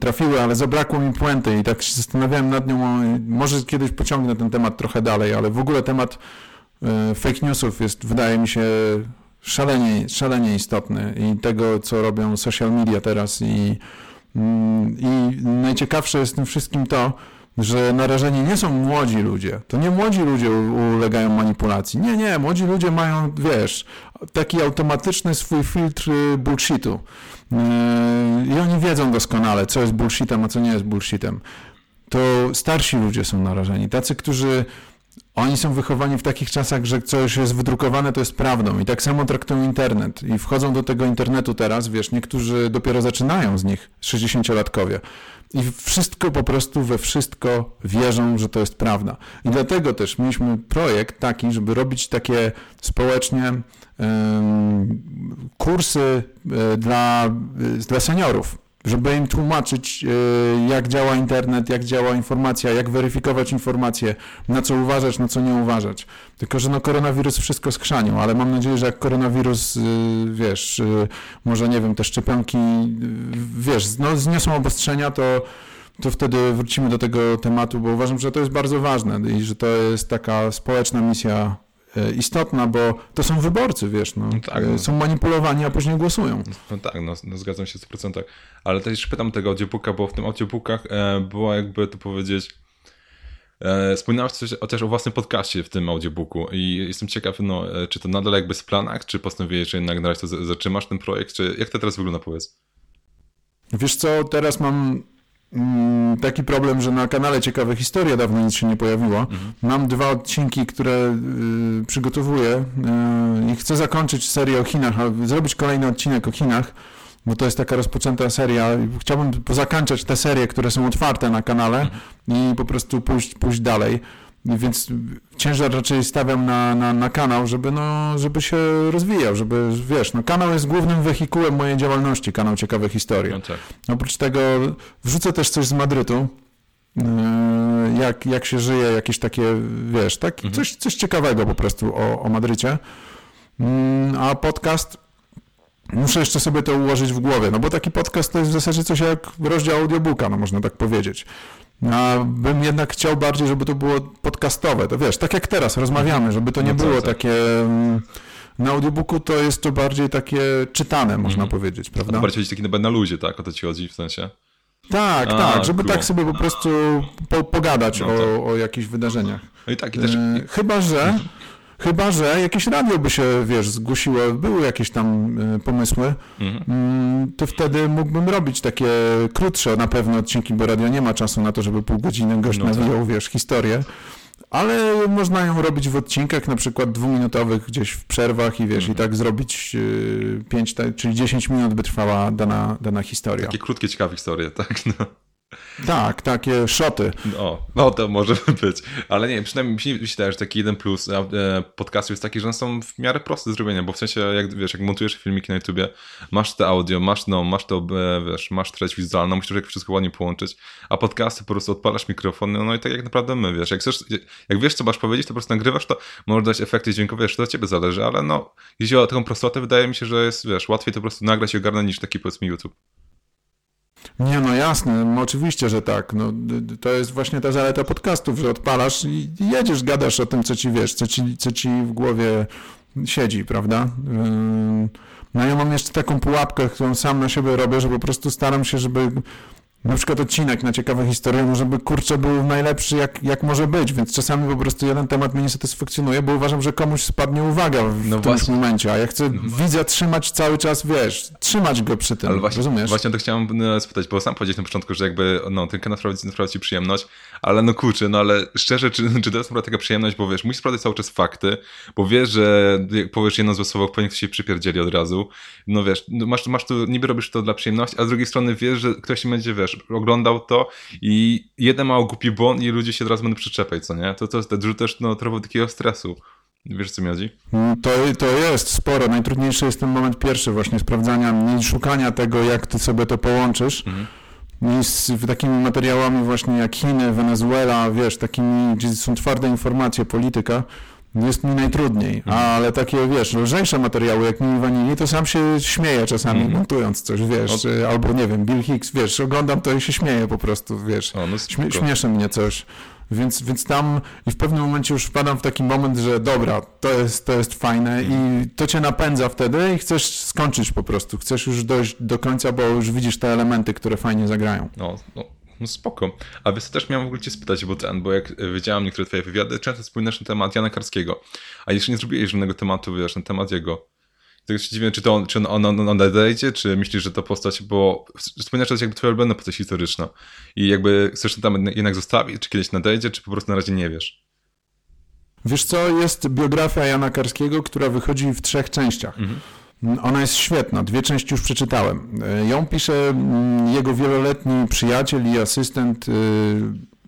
trafiły, ale zabrakło mi puenty i tak się zastanawiałem nad nią. Może kiedyś pociągnę ten temat trochę dalej, ale w ogóle temat fake newsów jest, wydaje mi się, szalenie istotny i tego, co robią social media teraz i najciekawsze jest w tym wszystkim to, że narażeni nie są młodzi ludzie. To nie młodzi ludzie ulegają manipulacji. Nie. Młodzi ludzie mają, wiesz, taki automatyczny swój filtr bullshitu. I oni wiedzą doskonale, co jest bullshitem, a co nie jest bullshitem. To starsi ludzie są narażeni. Tacy, którzy... Oni są wychowani w takich czasach, że coś jest wydrukowane, to jest prawdą i tak samo traktują internet i wchodzą do tego internetu teraz, wiesz, niektórzy dopiero zaczynają z nich, 60-latkowie i wszystko po prostu we wszystko wierzą, że to jest prawda i dlatego też mieliśmy projekt taki, żeby robić takie społecznie kursy dla seniorów, żeby im tłumaczyć, jak działa internet, jak działa informacja, jak weryfikować informacje, na co uważać, na co nie uważać. Tylko, że no koronawirus wszystko skrzanił, ale mam nadzieję, że jak koronawirus, wiesz, może nie wiem, te szczepionki, wiesz, no zniosą obostrzenia, to wtedy wrócimy do tego tematu, bo uważam, że to jest bardzo ważne i że to jest taka społeczna misja istotna, bo to są wyborcy, wiesz, no tak. Są manipulowani, a później głosują. No tak, zgadzam się w 100%. Ale też pytam tego audiobooka, bo w tym audiobookach była jakby to powiedzieć, wspominałeś też o własnym podcaście w tym audiobooku i jestem ciekaw, czy to nadal jakby jest w planach, czy postanowiłeś, że jednak na razie to zatrzymasz ten projekt, czy jak to teraz wygląda, powiedz? Wiesz co, teraz mam taki problem, że na kanale Ciekawe Historie dawno nic się nie pojawiło. Mam dwa odcinki, które przygotowuję i chcę zakończyć serię o Chinach, a zrobić kolejny odcinek o Chinach, bo to jest taka rozpoczęta seria. Chciałbym zakończyć te serie, które są otwarte na kanale i po prostu pójść dalej. Więc ciężar raczej stawiam na kanał, żeby się rozwijał, żeby, wiesz, no kanał jest głównym wehikułem mojej działalności, kanał Ciekawe Historie. No tak. Oprócz tego wrzucę też coś z Madrytu, jak się żyje, jakieś takie, wiesz, tak, coś ciekawego po prostu o Madrycie. A podcast, muszę jeszcze sobie to ułożyć w głowie, no bo taki podcast to jest w zasadzie coś jak rozdział audiobooka, no można tak powiedzieć. A bym jednak chciał bardziej, żeby to było podcastowe. To wiesz, tak jak teraz rozmawiamy, żeby to nie było takie... Na audiobooku to jest to bardziej takie czytane, można powiedzieć, prawda? A to bardziej taki na luzie, tak? O to ci chodzi w sensie? Tak, tak, żeby tak sobie po prostu pogadać o jakichś wydarzeniach. No i tak, i też... Chyba że jakieś radio by się, wiesz, zgłosiło, były jakieś tam pomysły, to wtedy mógłbym robić takie krótsze na pewno odcinki, bo radio nie ma czasu na to, żeby pół godziny gość nawijał, wiesz, historię, ale można ją robić w odcinkach na przykład 2-minutowych gdzieś w przerwach i wiesz, i tak zrobić 5, czyli 10 minut by trwała dana historia. Takie krótkie, ciekawe historie, tak? No. Tak, takie szoty. No to może być. Ale nie, przynajmniej mi się daje, że taki jeden plus podcastów jest taki, że one są w miarę proste do zrobienia, bo w sensie, jak wiesz, jak montujesz filmiki na YouTubie, masz to audio, masz to, wiesz, masz treść wizualną, musisz jak wszystko ładnie połączyć, a podcasty po prostu odpalasz mikrofon, no i tak jak naprawdę my, wiesz, jak wiesz, co masz powiedzieć, to po prostu nagrywasz to, możesz dać efekty dźwiękowe, jeszcze do ciebie zależy, ale no, jeśli o taką prostotę, wydaje mi się, że jest, wiesz, łatwiej to po prostu nagrać i ogarnąć niż taki, powiedzmy, YouTube. Nie, no jasne, no oczywiście, że tak. No, to jest właśnie ta zaleta podcastów, że odpalasz i jedziesz, gadasz o tym, co ci wiesz, co ci w głowie siedzi, prawda? No ja mam jeszcze taką pułapkę, którą sam na siebie robię, że po prostu staram się, żeby na przykład odcinek na Ciekawe Historie, żeby kurczę był najlepszy jak może być, więc czasami po prostu jeden temat mnie nie satysfakcjonuje, bo uważam, że komuś spadnie uwaga w którymś momencie, a ja chcę widza trzymać cały czas, wiesz, trzymać go przy tym, ale właśnie, rozumiesz? Właśnie to chciałem spytać, bo sam powiedziałeś na początku, że jakby no, ten kanał sprawia ci przyjemność, ale no kurczę, no ale szczerze, czy to jest taka przyjemność, bo wiesz, musisz sprawdzać cały czas fakty, bo wiesz, że jak powiesz jedno złe słowo, po nie ktoś się przypierdzieli od razu, no wiesz, masz tu, niby robisz to dla przyjemności, a z drugiej strony wiesz, że ktoś nie będzie, wiesz, oglądał to i jeden ma głupi błąd i ludzie się teraz będą przyczepiać, co nie? To dużo też no, trochę takiego stresu. Wiesz, co mi chodzi? To jest sporo. Najtrudniejszy jest ten moment pierwszy właśnie sprawdzania, szukania tego, jak ty sobie to połączysz. I z takimi materiałami właśnie jak Chiny, Wenezuela, wiesz, takimi, gdzie są twarde informacje, polityka, jest mi najtrudniej, ale takie, wiesz, lżejsze materiały, jak Mini Vanilli, to sam się śmieję czasami, montując coś, wiesz, albo nie wiem, Bill Hicks, wiesz, oglądam to i się śmieję po prostu, wiesz, śmieszy mnie coś, więc tam i w pewnym momencie już wpadam w taki moment, że dobra, to jest fajne i to cię napędza wtedy i chcesz skończyć po prostu, chcesz już dojść do końca, bo już widzisz te elementy, które fajnie zagrają. No spoko. A wiesz, też miałem w ogóle cię spytać, bo jak wiedziałem niektóre twoje wywiady, często wspominasz na temat Jana Karskiego, a jeszcze nie zrobiłeś żadnego tematu, wiesz, na temat jego. Tak się dziwię, czy on nadejdzie, czy myślisz, że to postać, bo wspominasz, że to jest jakby twoja ulubiona postać historyczna i jakby chcesz ten temat jednak zostawić, czy kiedyś nadejdzie, czy po prostu na razie nie wiesz? Wiesz co, jest biografia Jana Karskiego, która wychodzi w 3 częściach. Ona jest świetna, 2 części już przeczytałem. Ją pisze jego wieloletni przyjaciel i asystent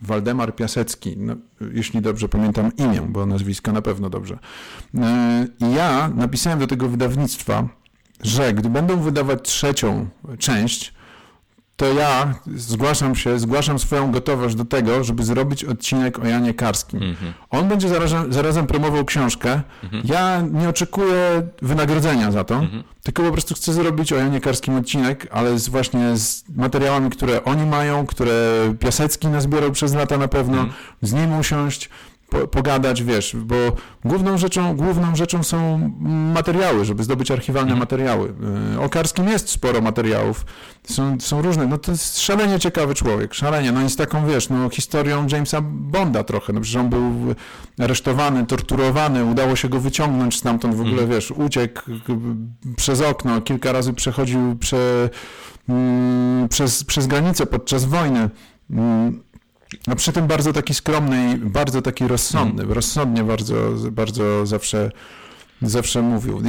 Waldemar Piasecki, no, jeśli dobrze pamiętam imię, bo nazwiska na pewno dobrze. I ja napisałem do tego wydawnictwa, że gdy będą wydawać 3 część, to ja zgłaszam swoją gotowość do tego, żeby zrobić odcinek o Janie Karskim. On będzie zarazem promował książkę. Ja nie oczekuję wynagrodzenia za to, tylko po prostu chcę zrobić o Janie Karskim odcinek, ale właśnie z materiałami, które oni mają, które Piasecki nazbierał przez lata na pewno, z nim usiąść, pogadać, wiesz, bo główną rzeczą są materiały, żeby zdobyć archiwalne materiały. O Karskim jest sporo materiałów, są różne, no to jest szalenie ciekawy człowiek, szalenie, no jest taką, wiesz, no historią Jamesa Bonda trochę, no przecież on był aresztowany, torturowany, udało się go wyciągnąć stamtąd, w ogóle, wiesz, uciekł przez okno, kilka razy przechodził przez granicę podczas wojny. A przy tym bardzo taki skromny i bardzo taki rozsądny, rozsądnie bardzo zawsze mówił.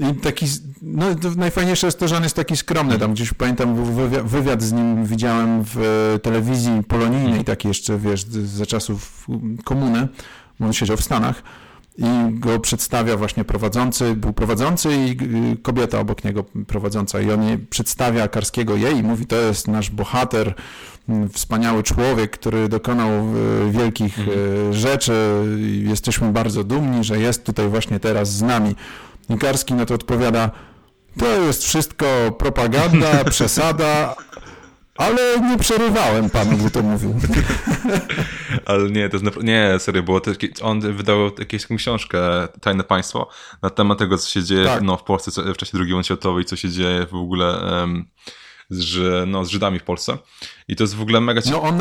I taki, no najfajniejsze jest to, że on jest taki skromny, tam gdzieś pamiętam wywiad z nim widziałem w telewizji polonijnej, taki jeszcze, wiesz, za czasów komuny, bo on siedział w Stanach. I go przedstawia właśnie prowadzący, był prowadzący i kobieta obok niego prowadząca i on jej przedstawia Karskiego jej i mówi, to jest nasz bohater, wspaniały człowiek, który dokonał wielkich rzeczy, jesteśmy bardzo dumni, że jest tutaj właśnie teraz z nami. I Karski na to odpowiada, to jest wszystko propaganda, przesada, ale nie przerywałem panu, bo to mówił. Ale nie, to jest nie, serio, było on wydał jakąś książkę Tajne Państwo na temat tego, co się dzieje tak. No, w Polsce w czasie II wojny światowej, co się dzieje w ogóle z Żydami w Polsce. I to jest w ogóle mega ciekawe. No on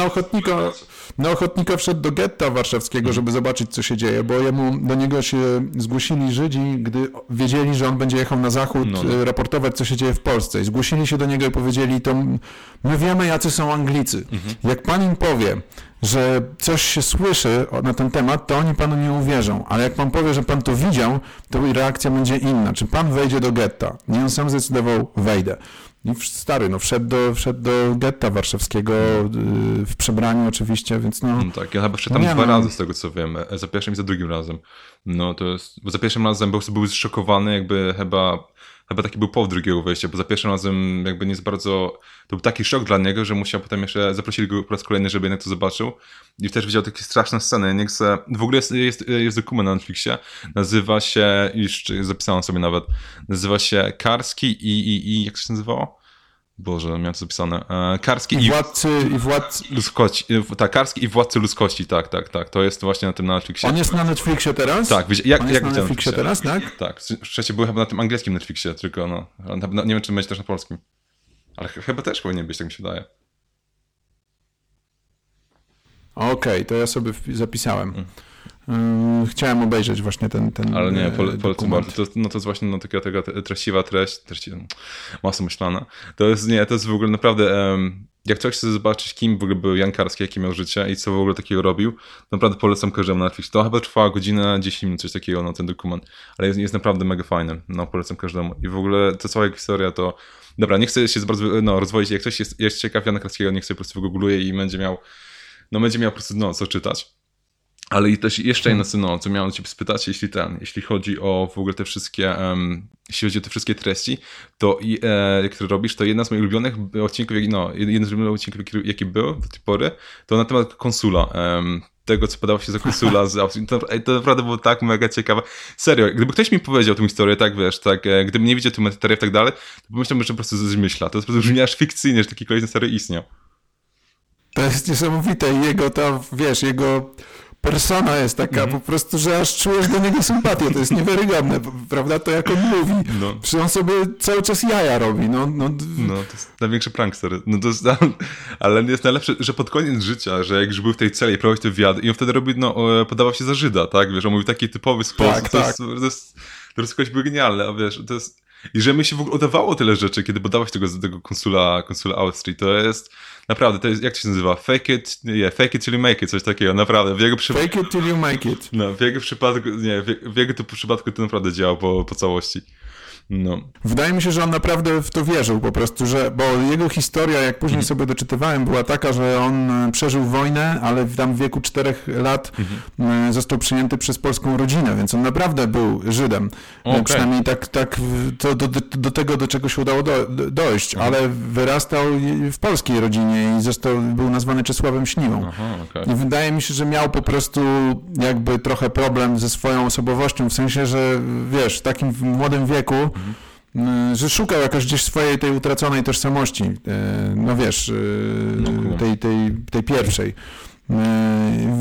na ochotnika wszedł do getta warszawskiego, żeby zobaczyć, co się dzieje, bo do niego się zgłosili Żydzi, gdy wiedzieli, że on będzie jechał na zachód, raportować, co się dzieje w Polsce. I zgłosili się do niego i powiedzieli, to my wiemy, jacy są Anglicy. Jak pan im powie, że coś się słyszy na ten temat, to oni panu nie uwierzą. Ale jak pan powie, że pan to widział, to reakcja będzie inna. Czy pan wejdzie do getta? I on sam zdecydował, wejdę. I stary, no wszedł do getta warszawskiego w przebraniu oczywiście, więc no... tak, ja chyba wszedłem dwa razy z tego co wiem, za pierwszym i za drugim razem. No to jest, bo za pierwszym razem był zszokowany jakby chyba taki był powód drugiego wejścia, bo za pierwszym razem jakby nie jest bardzo... To był taki szok dla niego, że musiał potem jeszcze... Zaprosili go po raz kolejny, żeby jednak to zobaczył. I też widział takie straszne sceny. Nie chcę... W ogóle jest dokument na Netflixie. Nazywa się... Już zapisałem sobie nawet. Nazywa się Karski i jak to się nazywało? Boże, miałem to zapisane. Karski i władcy ludzkości. Tak, Karski i władcy ludzkości, tak. To jest właśnie na tym na Netflixie. On jest na Netflixie teraz? Tak, jak na Netflixie teraz, tak? Tak, przecież był chyba na tym angielskim Netflixie, tylko no. Nie wiem, czy będzie też na polskim. Ale chyba też powinien być, tak mi się wydaje. Okej, to ja sobie zapisałem. Chciałem obejrzeć właśnie ten ale nie, polecam bardzo. To jest właśnie taka treściwa treść masa myślana. To jest w ogóle naprawdę... Jak ktoś chce zobaczyć, kim w ogóle był Jan Karski, jakie miał życie i co w ogóle takiego robił, naprawdę polecam każdemu na Netflix. To chyba trwała godzinę, 10 minut, coś takiego, no ten dokument. Ale jest naprawdę mega fajny, no polecam każdemu. I w ogóle ta cała historia to... Dobra, nie chcę się bardzo rozwodzić. Jak ktoś jest ciekaw Jana Karskiego, niech sobie po prostu wygoogluje i będzie miał po prostu co czytać. Ale i też jeszcze jedno, co miałem cię spytać, jeśli chodzi o w ogóle te wszystkie, jeśli chodzi o te wszystkie treści, to które robisz, to jedna z moich ulubionych odcinków, jaki był do tej pory, to na temat konsula, tego co podało się za konsula z Austrii. To naprawdę było tak mega ciekawe. Serio, gdyby ktoś mi powiedział tę historię, tak wiesz, tak, gdybym nie widział tych materiałów i tak dalej, to pomyślałbym, że po prostu zmyśla. To po prostu brzmi aż fikcyjnie, że taki kolejny stary istniał. To jest niesamowite. Jego persona jest taka po prostu, że aż czujesz do niego sympatię, to jest niewiarygodne, prawda, to jak on mówi, że on sobie cały czas jaja robi. To jest największy prankster, ale jest najlepsze, że pod koniec życia, że jak już był w tej celi i prowadził ten wywiad i on wtedy robił, podawał się za Żyda, tak, wiesz, on mówił taki typowy sposób, to jest genialne, a wiesz, to jest... I że mi się w ogóle udawało tyle rzeczy, kiedy podałaś tego konsula Austrii, to jest naprawdę, to jest, jak to się nazywa? Fake it till you make it, coś takiego, naprawdę. Fake it till you make it. No, w jego typu przypadku to naprawdę działa po całości. No. Wydaje mi się, że on naprawdę w to wierzył po prostu, bo jego historia, jak później sobie doczytywałem, była taka, że on przeżył wojnę, ale w wieku 4 lat został przyjęty przez polską rodzinę, więc on naprawdę był Żydem. Okay. Przynajmniej tak to do tego, do czego się udało dojść, ale wyrastał w polskiej rodzinie i był nazwany Czesławem Śniwą. I wydaje mi się, że miał po prostu jakby trochę problem ze swoją osobowością, w sensie, że wiesz, w takim młodym wieku, że szukał jakoś gdzieś swojej tej utraconej tożsamości, tej pierwszej.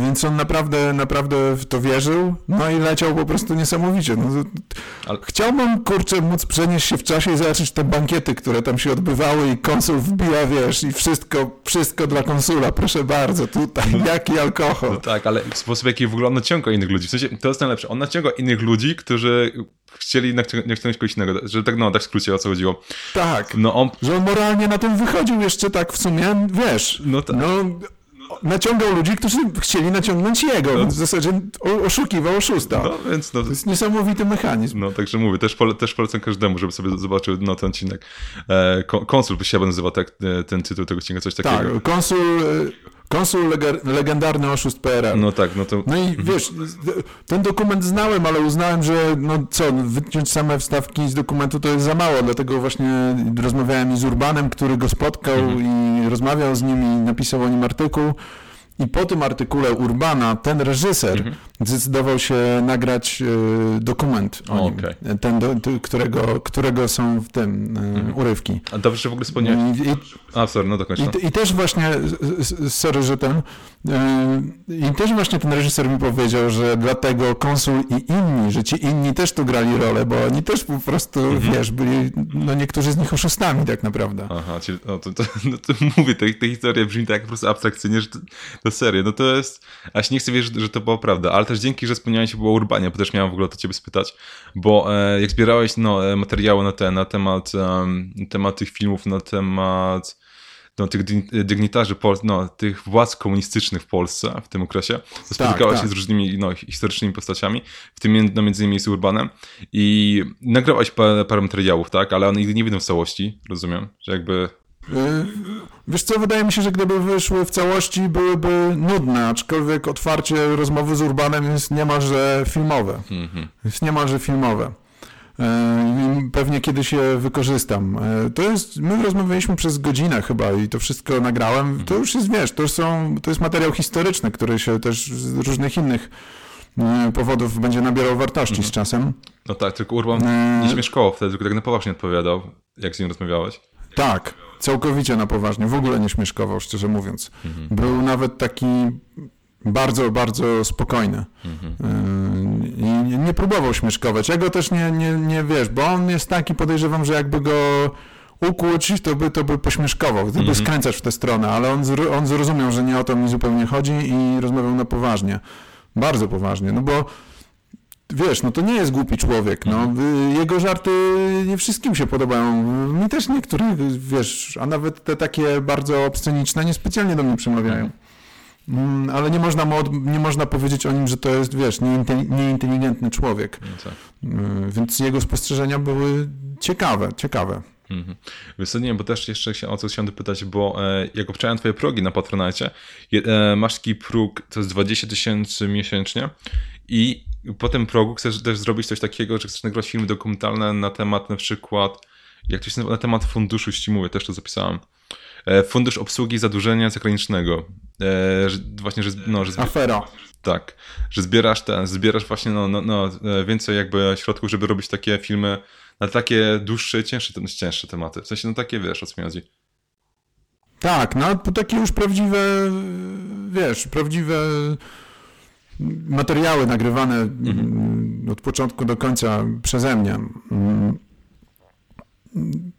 Więc on naprawdę w to wierzył, no i leciał po prostu niesamowicie. No, chciałbym, kurczę, móc przenieść się w czasie i zobaczyć te bankiety, które tam się odbywały i konsul wbija, wiesz, i wszystko dla konsula, proszę bardzo, tutaj, jaki alkohol. No tak, ale w sposób, jaki w ogóle on naciąga innych ludzi, w sensie, to jest najlepsze, on naciąga innych ludzi, którzy chcieli naciągnąć kogoś innego, że tak, no tak w skrócie o co chodziło. Tak, no on... że on moralnie na tym wychodził jeszcze tak w sumie, wiesz, no tak. No, naciągał ludzi, którzy chcieli naciągnąć jego, więc w zasadzie oszukiwał oszusta. No, więc no, to jest niesamowity mechanizm. No, także mówię, też polecam każdemu, żeby sobie zobaczył no, ten odcinek. Konsul by się nazywa tak, ten tytuł tego odcinka, coś takiego. Tak, Konsul legendarny oszust PRL. No tak, no to... No i wiesz, ten dokument znałem, ale uznałem, że no co, wyciąć same wstawki z dokumentu to jest za mało, dlatego właśnie rozmawiałem z Urbanem, który go spotkał i rozmawiał z nim i napisał o nim artykuł. I po tym artykule Urbana ten reżyser zdecydował się nagrać dokument o nim, ten, którego są w tym urywki. A dobrze, że w ogóle wspomniałeś. I też właśnie, sorry, że ten, i też właśnie ten reżyser mi powiedział, że dlatego konsul i inni, że ci inni też tu grali rolę, bo oni też po prostu, wiesz, byli, no niektórzy z nich oszustami tak naprawdę. Aha, czyli, no to mówię, te historie brzmi tak po prostu abstrakcyjnie, że to serio, no to jest, aż nie chcę wierzyć, że to była prawda, ale też dzięki, że wspomniałeś o Urbanie, bo też miałem w ogóle to ciebie spytać, bo jak zbierałeś no, materiały na temat, temat tych filmów, na temat no, tych dygnitarzy, no, tych władz komunistycznych w Polsce w tym okresie, to spotykałeś się z różnymi no, historycznymi postaciami, w tym no, między innymi z Urbanem i nagrałeś parę materiałów, tak, ale one nigdy nie wyjdą w całości, rozumiem, że jakby... Wiesz co, wydaje mi się, że gdyby wyszły w całości, byłyby nudne, aczkolwiek otwarcie rozmowy z Urbanem jest niemalże filmowe. Jest niemalże filmowe. Pewnie kiedyś je wykorzystam. To jest, my rozmawialiśmy przez godzinę chyba i to wszystko nagrałem. To już jest, wiesz, to jest materiał historyczny, który się też z różnych innych powodów będzie nabierał wartości z czasem. No tak, tylko Urban nie śmieszkował wtedy, tylko tak na poważnie odpowiadał, jak z nim rozmawiałeś. Tak, całkowicie na poważnie. W ogóle nie śmieszkował, szczerze mówiąc. Był nawet taki bardzo, bardzo spokojny. I nie próbował śmieszkować. Ja go też nie wiesz, bo on jest taki, podejrzewam, że jakby go ukłuć, to by pośmieszkował, gdyby skręcać w tę stronę, ale on zrozumiał, że nie o to mi zupełnie chodzi i rozmawiał na poważnie. Bardzo poważnie, no bo wiesz, no to nie jest głupi człowiek, no. Jego żarty nie wszystkim się podobają. Mi też niektórych, wiesz, a nawet te takie bardzo obsceniczne niespecjalnie do mnie przemawiają. Ale nie można powiedzieć o nim, że to jest, wiesz, nieinteligentny człowiek. Więc jego spostrzeżenia były ciekawe. Wiesz co, nie wiem, bo też jeszcze o coś chciałem dopytać, bo jak obczałem twoje progi na Patronite, masz taki próg, to jest 20 000 miesięcznie i po tym progu chcesz też zrobić coś takiego, że chcesz nagrać filmy dokumentalne na temat na przykład, jak to się nazywa, na temat funduszu ścimuły, też to zapisałem. Fundusz obsługi zadłużenia zagranicznego. Właśnie, że... No, że afera. Tak, że zbierasz właśnie no, więcej jakby środków, żeby robić takie filmy na takie dłuższe, cięższe tematy. W sensie, no takie, wiesz, o co mi chodzi. Tak, no to takie już prawdziwe materiały nagrywane od początku do końca przeze mnie.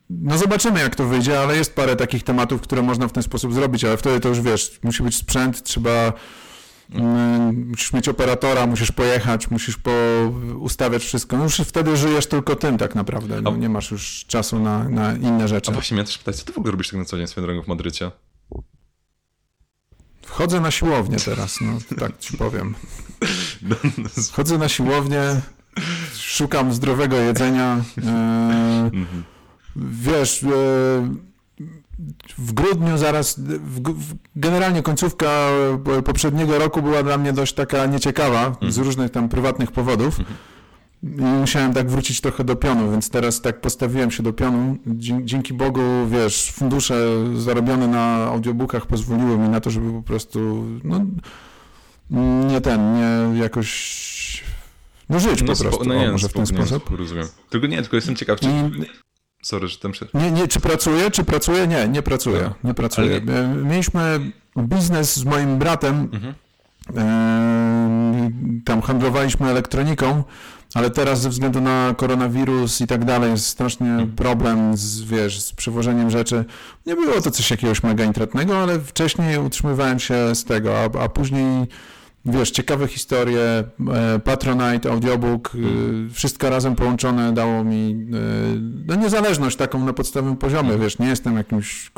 No zobaczymy, jak to wyjdzie, ale jest parę takich tematów, które można w ten sposób zrobić, ale wtedy to już, wiesz, musi być sprzęt, trzeba... Musisz mieć operatora, musisz pojechać, musisz ustawiać wszystko. No już wtedy żyjesz tylko tym tak naprawdę. No, nie masz już czasu na inne rzeczy. A właśnie miałem też pytać, co ty w ogóle robisz tak na co dzień swoją drogą w Madrycie? Chodzę na siłownię teraz, no tak ci powiem. Chodzę na siłownię, szukam zdrowego jedzenia. Wiesz... W grudniu zaraz, generalnie końcówka poprzedniego roku była dla mnie dość taka nieciekawa z różnych tam prywatnych powodów. Musiałem tak wrócić trochę do pionu, więc teraz tak postawiłem się do pionu. Dzięki Bogu, wiesz, fundusze zarobione na audiobookach pozwoliły mi na to, żeby po prostu żyć po prostu. Może w ten sposób. Rozumiem. Tylko jestem ciekaw, czy... Sorry, że tam się... Nie, czy pracuję? Nie pracuję. Mieliśmy biznes z moim bratem. Mhm. Tam handlowaliśmy elektroniką, ale teraz ze względu na koronawirus i tak dalej jest strasznie problem z przywożeniem rzeczy. Nie było to coś jakiegoś mega intratnego, ale wcześniej utrzymywałem się z tego, a później Ciekawe Historie, Patronite, audiobook, wszystko razem połączone dało mi niezależność taką na podstawowym poziomie, nie jestem jakimś,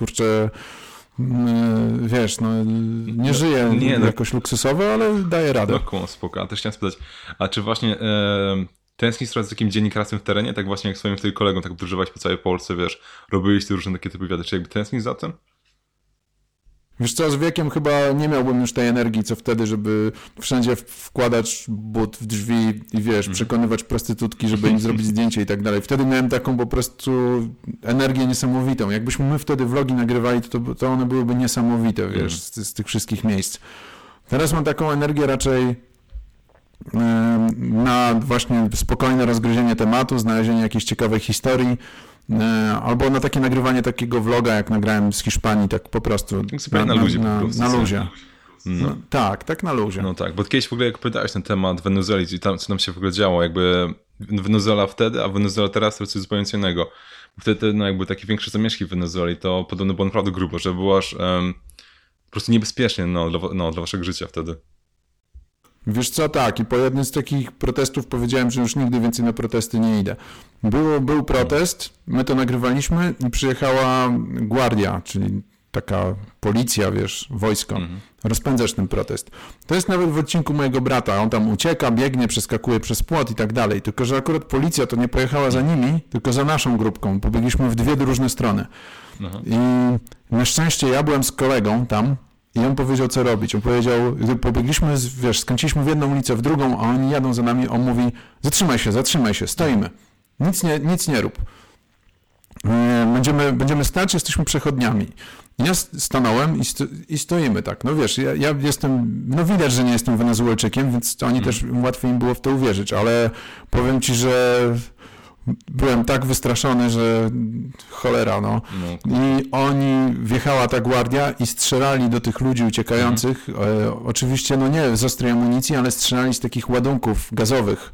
nie żyję jakoś luksusowo, ale daję radę. No spoko, a też chciałem spytać, a czy właśnie tęsknisz z takim dziennikarstwem w terenie, tak właśnie jak swoim wtedy kolegą, tak podróżować po całej Polsce, robiłeś te różne takie typy wywiady, czy jakby tęsknisz za tym? Wiesz co, z wiekiem chyba nie miałbym już tej energii, co wtedy, żeby wszędzie wkładać but w drzwi i przekonywać prostytutki, żeby im zrobić zdjęcie i tak dalej. Wtedy miałem taką po prostu energię niesamowitą. Jakbyśmy my wtedy vlogi nagrywali, to one byłyby niesamowite, z tych wszystkich miejsc. Teraz mam taką energię raczej na właśnie spokojne rozgryzienie tematu, znalezienie jakiejś ciekawej historii, albo na takie nagrywanie takiego vloga, jak nagrałem z Hiszpanii, tak po prostu. Na luzie. No. Tak na luzie. No tak, bo kiedyś w ogóle jak opowiadałeś ten temat Wenezueli i co tam się w ogóle działo, Wenezuela wtedy, a Wenezuela teraz to jest coś zupełnie innego. Wtedy jakby takie większe zamieszki w Wenezueli, to podobno było naprawdę grubo, że było aż po prostu niebezpiecznie dla waszego życia wtedy. Wiesz co, tak. I po jednym z takich protestów powiedziałem, że już nigdy więcej na protesty nie idę. Był protest, my to nagrywaliśmy i przyjechała gwardia, czyli taka policja, wojsko. Rozpędzasz ten protest. To jest nawet w odcinku mojego brata. On tam ucieka, biegnie, przeskakuje przez płot i tak dalej. Tylko że akurat policja to nie pojechała za nimi, tylko za naszą grupką. Pobiegliśmy w dwie różne strony. Aha. I na szczęście ja byłem z kolegą tam, i on powiedział, co robić. On powiedział, pobiegliśmy, skręciliśmy w jedną ulicę, w drugą, a oni jadą za nami. On mówi, zatrzymaj się, stoimy. Nic nie rób. Będziemy stać, jesteśmy przechodniami. Ja stanąłem i stoimy tak. Ja jestem, widać, że nie jestem Wenezuelczykiem, więc oni też łatwiej im było w to uwierzyć, ale powiem ci, że byłem tak wystraszony, że cholera, I oni, wjechała ta gwardia i strzelali do tych ludzi uciekających. Oczywiście, nie z ostrej amunicji, ale strzelali z takich ładunków gazowych.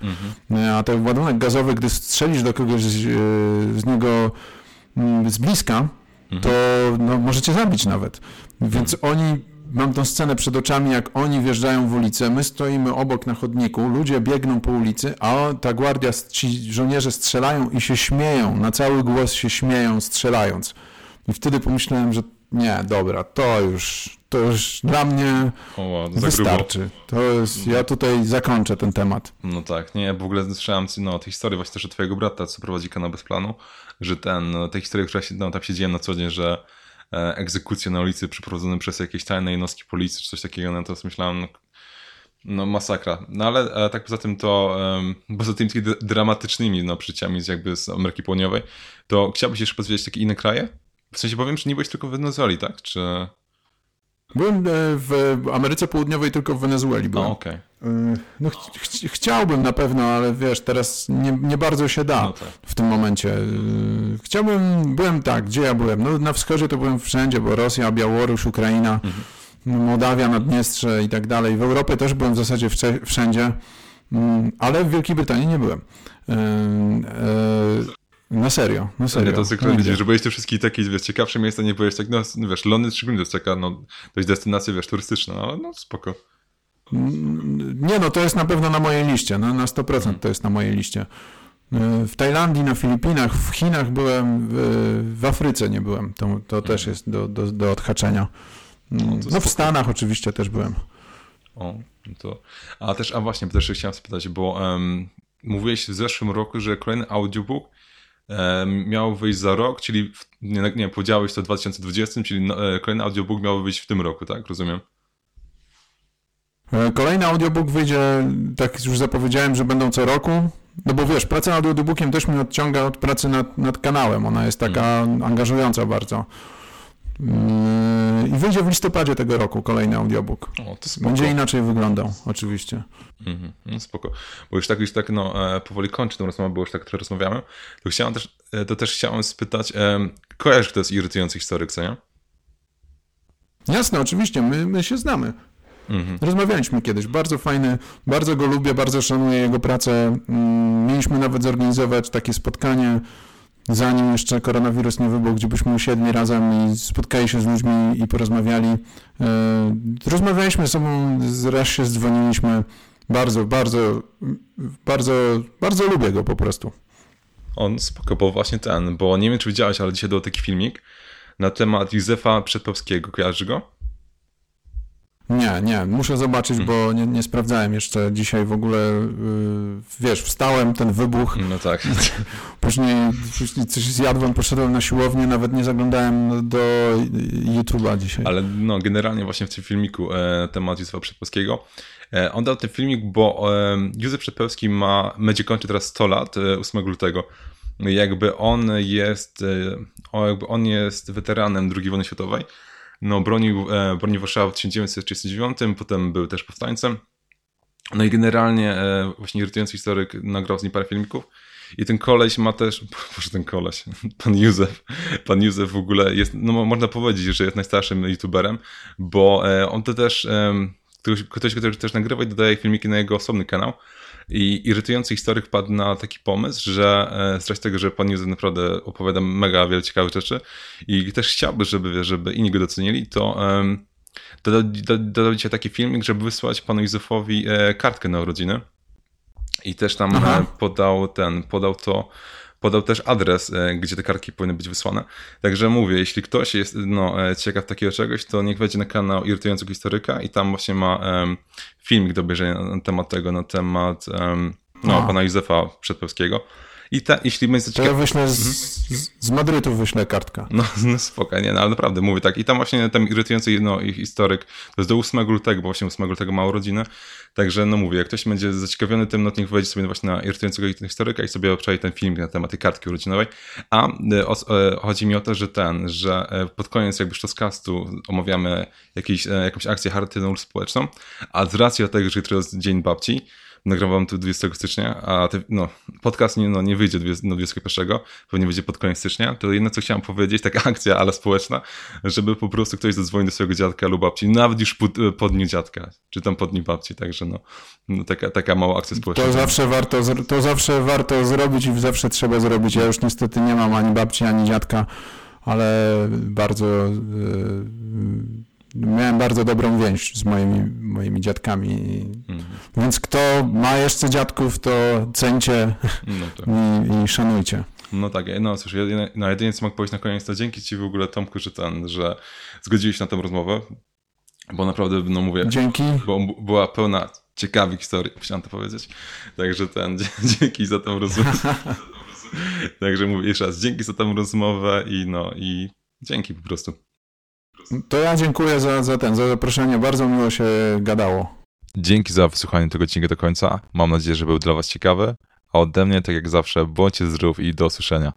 A ten ładunek gazowy, gdy strzelisz do kogoś z niego z bliska, to możecie zabić nawet. Więc oni... Mam tą scenę przed oczami, jak oni wjeżdżają w ulicę, my stoimy obok na chodniku, ludzie biegną po ulicy, a ta gwardia, ci żołnierze strzelają i się śmieją, na cały głos się śmieją, strzelając. I wtedy pomyślałem, że nie, dobra, to już dla mnie wystarczy. Ja tutaj zakończę ten temat. No tak, w ogóle słyszałem o tej historii właśnie też od twojego brata, co prowadzi kanał Bez Planu, że te historie, która się tam się dzieje na co dzień, że egzekucje na ulicy przeprowadzone przez jakieś tajne jednostki policji czy coś takiego, no to myślałem, masakra. No ale tak poza tym takimi dramatycznymi przyjściami z Ameryki Południowej, to chciałbyś jeszcze podwiedzić takie inne kraje? W sensie powiem, że nie byłeś tylko w Wenezueli, tak? Czy... Byłem w Ameryce Południowej, tylko w Wenezueli byłem. Okay. Chciałbym na pewno, ale teraz nie bardzo się da w tym momencie. Gdzie ja byłem? Na wschodzie to byłem wszędzie, bo Rosja, Białoruś, Ukraina, Mołdawia, Naddniestrze i tak dalej. W Europie też byłem w zasadzie wszędzie, ale w Wielkiej Brytanii nie byłem. Na serio. To zwykle widzisz, że byłeś te wszystkie takie ciekawsze miejsca, nie byłeś Londyn szczególnie to jest taka dość destynacja turystyczna, ale spoko. To jest na pewno na mojej liście, na 100% to jest na mojej liście. W Tajlandii, na Filipinach, w Chinach byłem, w Afryce nie byłem, to też jest do odhaczenia. W Stanach oczywiście też byłem. Też chciałem spytać, bo mówiłeś w zeszłym roku, że kolejny audiobook miał wyjść za rok, czyli powiedziałeś to w 2020, czyli kolejny audiobook miał wyjść w tym roku, tak? Rozumiem. Kolejny audiobook wyjdzie, tak już zapowiedziałem, że będą co roku, bo praca nad audiobookiem też mnie odciąga od pracy nad kanałem, ona jest taka angażująca bardzo. I wyjdzie w listopadzie tego roku kolejny audiobook. Będzie inaczej wyglądał, oczywiście. Spoko. Bo już tak powoli kończę tą rozmowę, bo już tak trochę rozmawiamy. To chciałem spytać, kojarzysz, kto jest Irytujący Historyk, co nie? Jasne, oczywiście, my się znamy. Rozmawialiśmy kiedyś, bardzo fajny, bardzo go lubię, bardzo szanuję jego pracę. Mieliśmy nawet zorganizować takie spotkanie, zanim jeszcze koronawirus nie wybuchł, gdzie byśmy usiedli razem i spotkali się z ludźmi i porozmawiali. Rozmawialiśmy ze sobą, raz się dzwoniliśmy. Bardzo lubię go po prostu. On spoko, bo właśnie ten, bo nie wiem, czy widziałeś, ale dzisiaj był taki filmik na temat Józefa Przedpełskiego. Kojarzysz go? Nie, muszę zobaczyć, bo nie sprawdzałem jeszcze dzisiaj w ogóle, wiesz, wstałem, ten wybuch. No tak. Później coś zjadłem, poszedłem na siłownię, nawet nie zaglądałem do YouTube'a dzisiaj. Ale no, generalnie właśnie w tym filmiku na temat Józefa Przedpełskiego. On dał ten filmik, bo Józef Przedpełski będzie kończył teraz 100 lat, 8 lutego. Jakby on jest weteranem II wojny światowej. No, bronił Warszawy w 1939, potem był też powstańcem. No i generalnie właśnie Irytujący Historyk nagrał z nim parę filmików. I ten koleś ma też... Boże, ten koleś, pan Józef w ogóle jest... No można powiedzieć, że jest najstarszym youtuberem, bo on to też... Ktoś, który też nagrywa i dodaje filmiki na jego osobny kanał. I Irytujący Historyk padł na taki pomysł, że z racji tego, że pan Józef naprawdę opowiada mega wiele ciekawych rzeczy i też chciałby, żeby inni go docenili, to dodał dzisiaj taki filmik, żeby wysłać panu Józefowi kartkę na urodziny. I też tam podał też adres, gdzie te kartki powinny być wysłane. Także mówię, jeśli ktoś jest ciekaw takiego czegoś, to niech wejdzie na kanał Irytującego Historyka i tam właśnie ma filmik do obejrzenia na temat pana Józefa Przedpełskiego. I jeśli będzie ciekaw... To ja wyślę z Madrytu wyślę kartkę. No spokojnie, ale naprawdę, mówię tak. I tam właśnie ten Irytujący Historyk, to jest do 8 lutego, bo właśnie 8 lutego ma urodziny. Także mówię, jak ktoś będzie zaciekawiony tym, no to niech wejdzie sobie właśnie na Irytującego Historyka i sobie obczai ten filmik na temat tej kartki urodzinowej. A chodzi mi o to, że pod koniec jakby podcastu omawiamy jakąś akcję charytatywną lub społeczną, a z racji do tego, że jutro jest Dzień Babci, nagrywam tu 20 stycznia, a podcast nie wyjdzie do 21, pewnie będzie pod koniec stycznia, to jedno co chciałem powiedzieć, taka akcja, ale społeczna, żeby po prostu ktoś zadzwonił do swojego dziadka lub babci, nawet już po dniu dziadka, czy tam po dniu babci, także taka mała akcja społeczna. To zawsze warto zrobić i zawsze trzeba zrobić, ja już niestety nie mam ani babci, ani dziadka, ale miałem bardzo dobrą więź z moimi dziadkami. Więc kto ma jeszcze dziadków, to ceńcie i szanujcie. No tak, cóż, jedynie co mogę powiedzieć na koniec, to dzięki ci w ogóle, Tomku, że zgodziłeś się na tę rozmowę, bo naprawdę, mówię... Dzięki. Bo była pełna ciekawych historii, chciałem to powiedzieć. Także dzięki za tę rozmowę. Także mówię jeszcze raz, dzięki za tę rozmowę i dzięki po prostu. To ja dziękuję za zaproszenie, bardzo miło się gadało. Dzięki za wysłuchanie tego odcinka do końca, mam nadzieję, że był dla was ciekawy, a ode mnie, tak jak zawsze, bądźcie zdrów i do usłyszenia.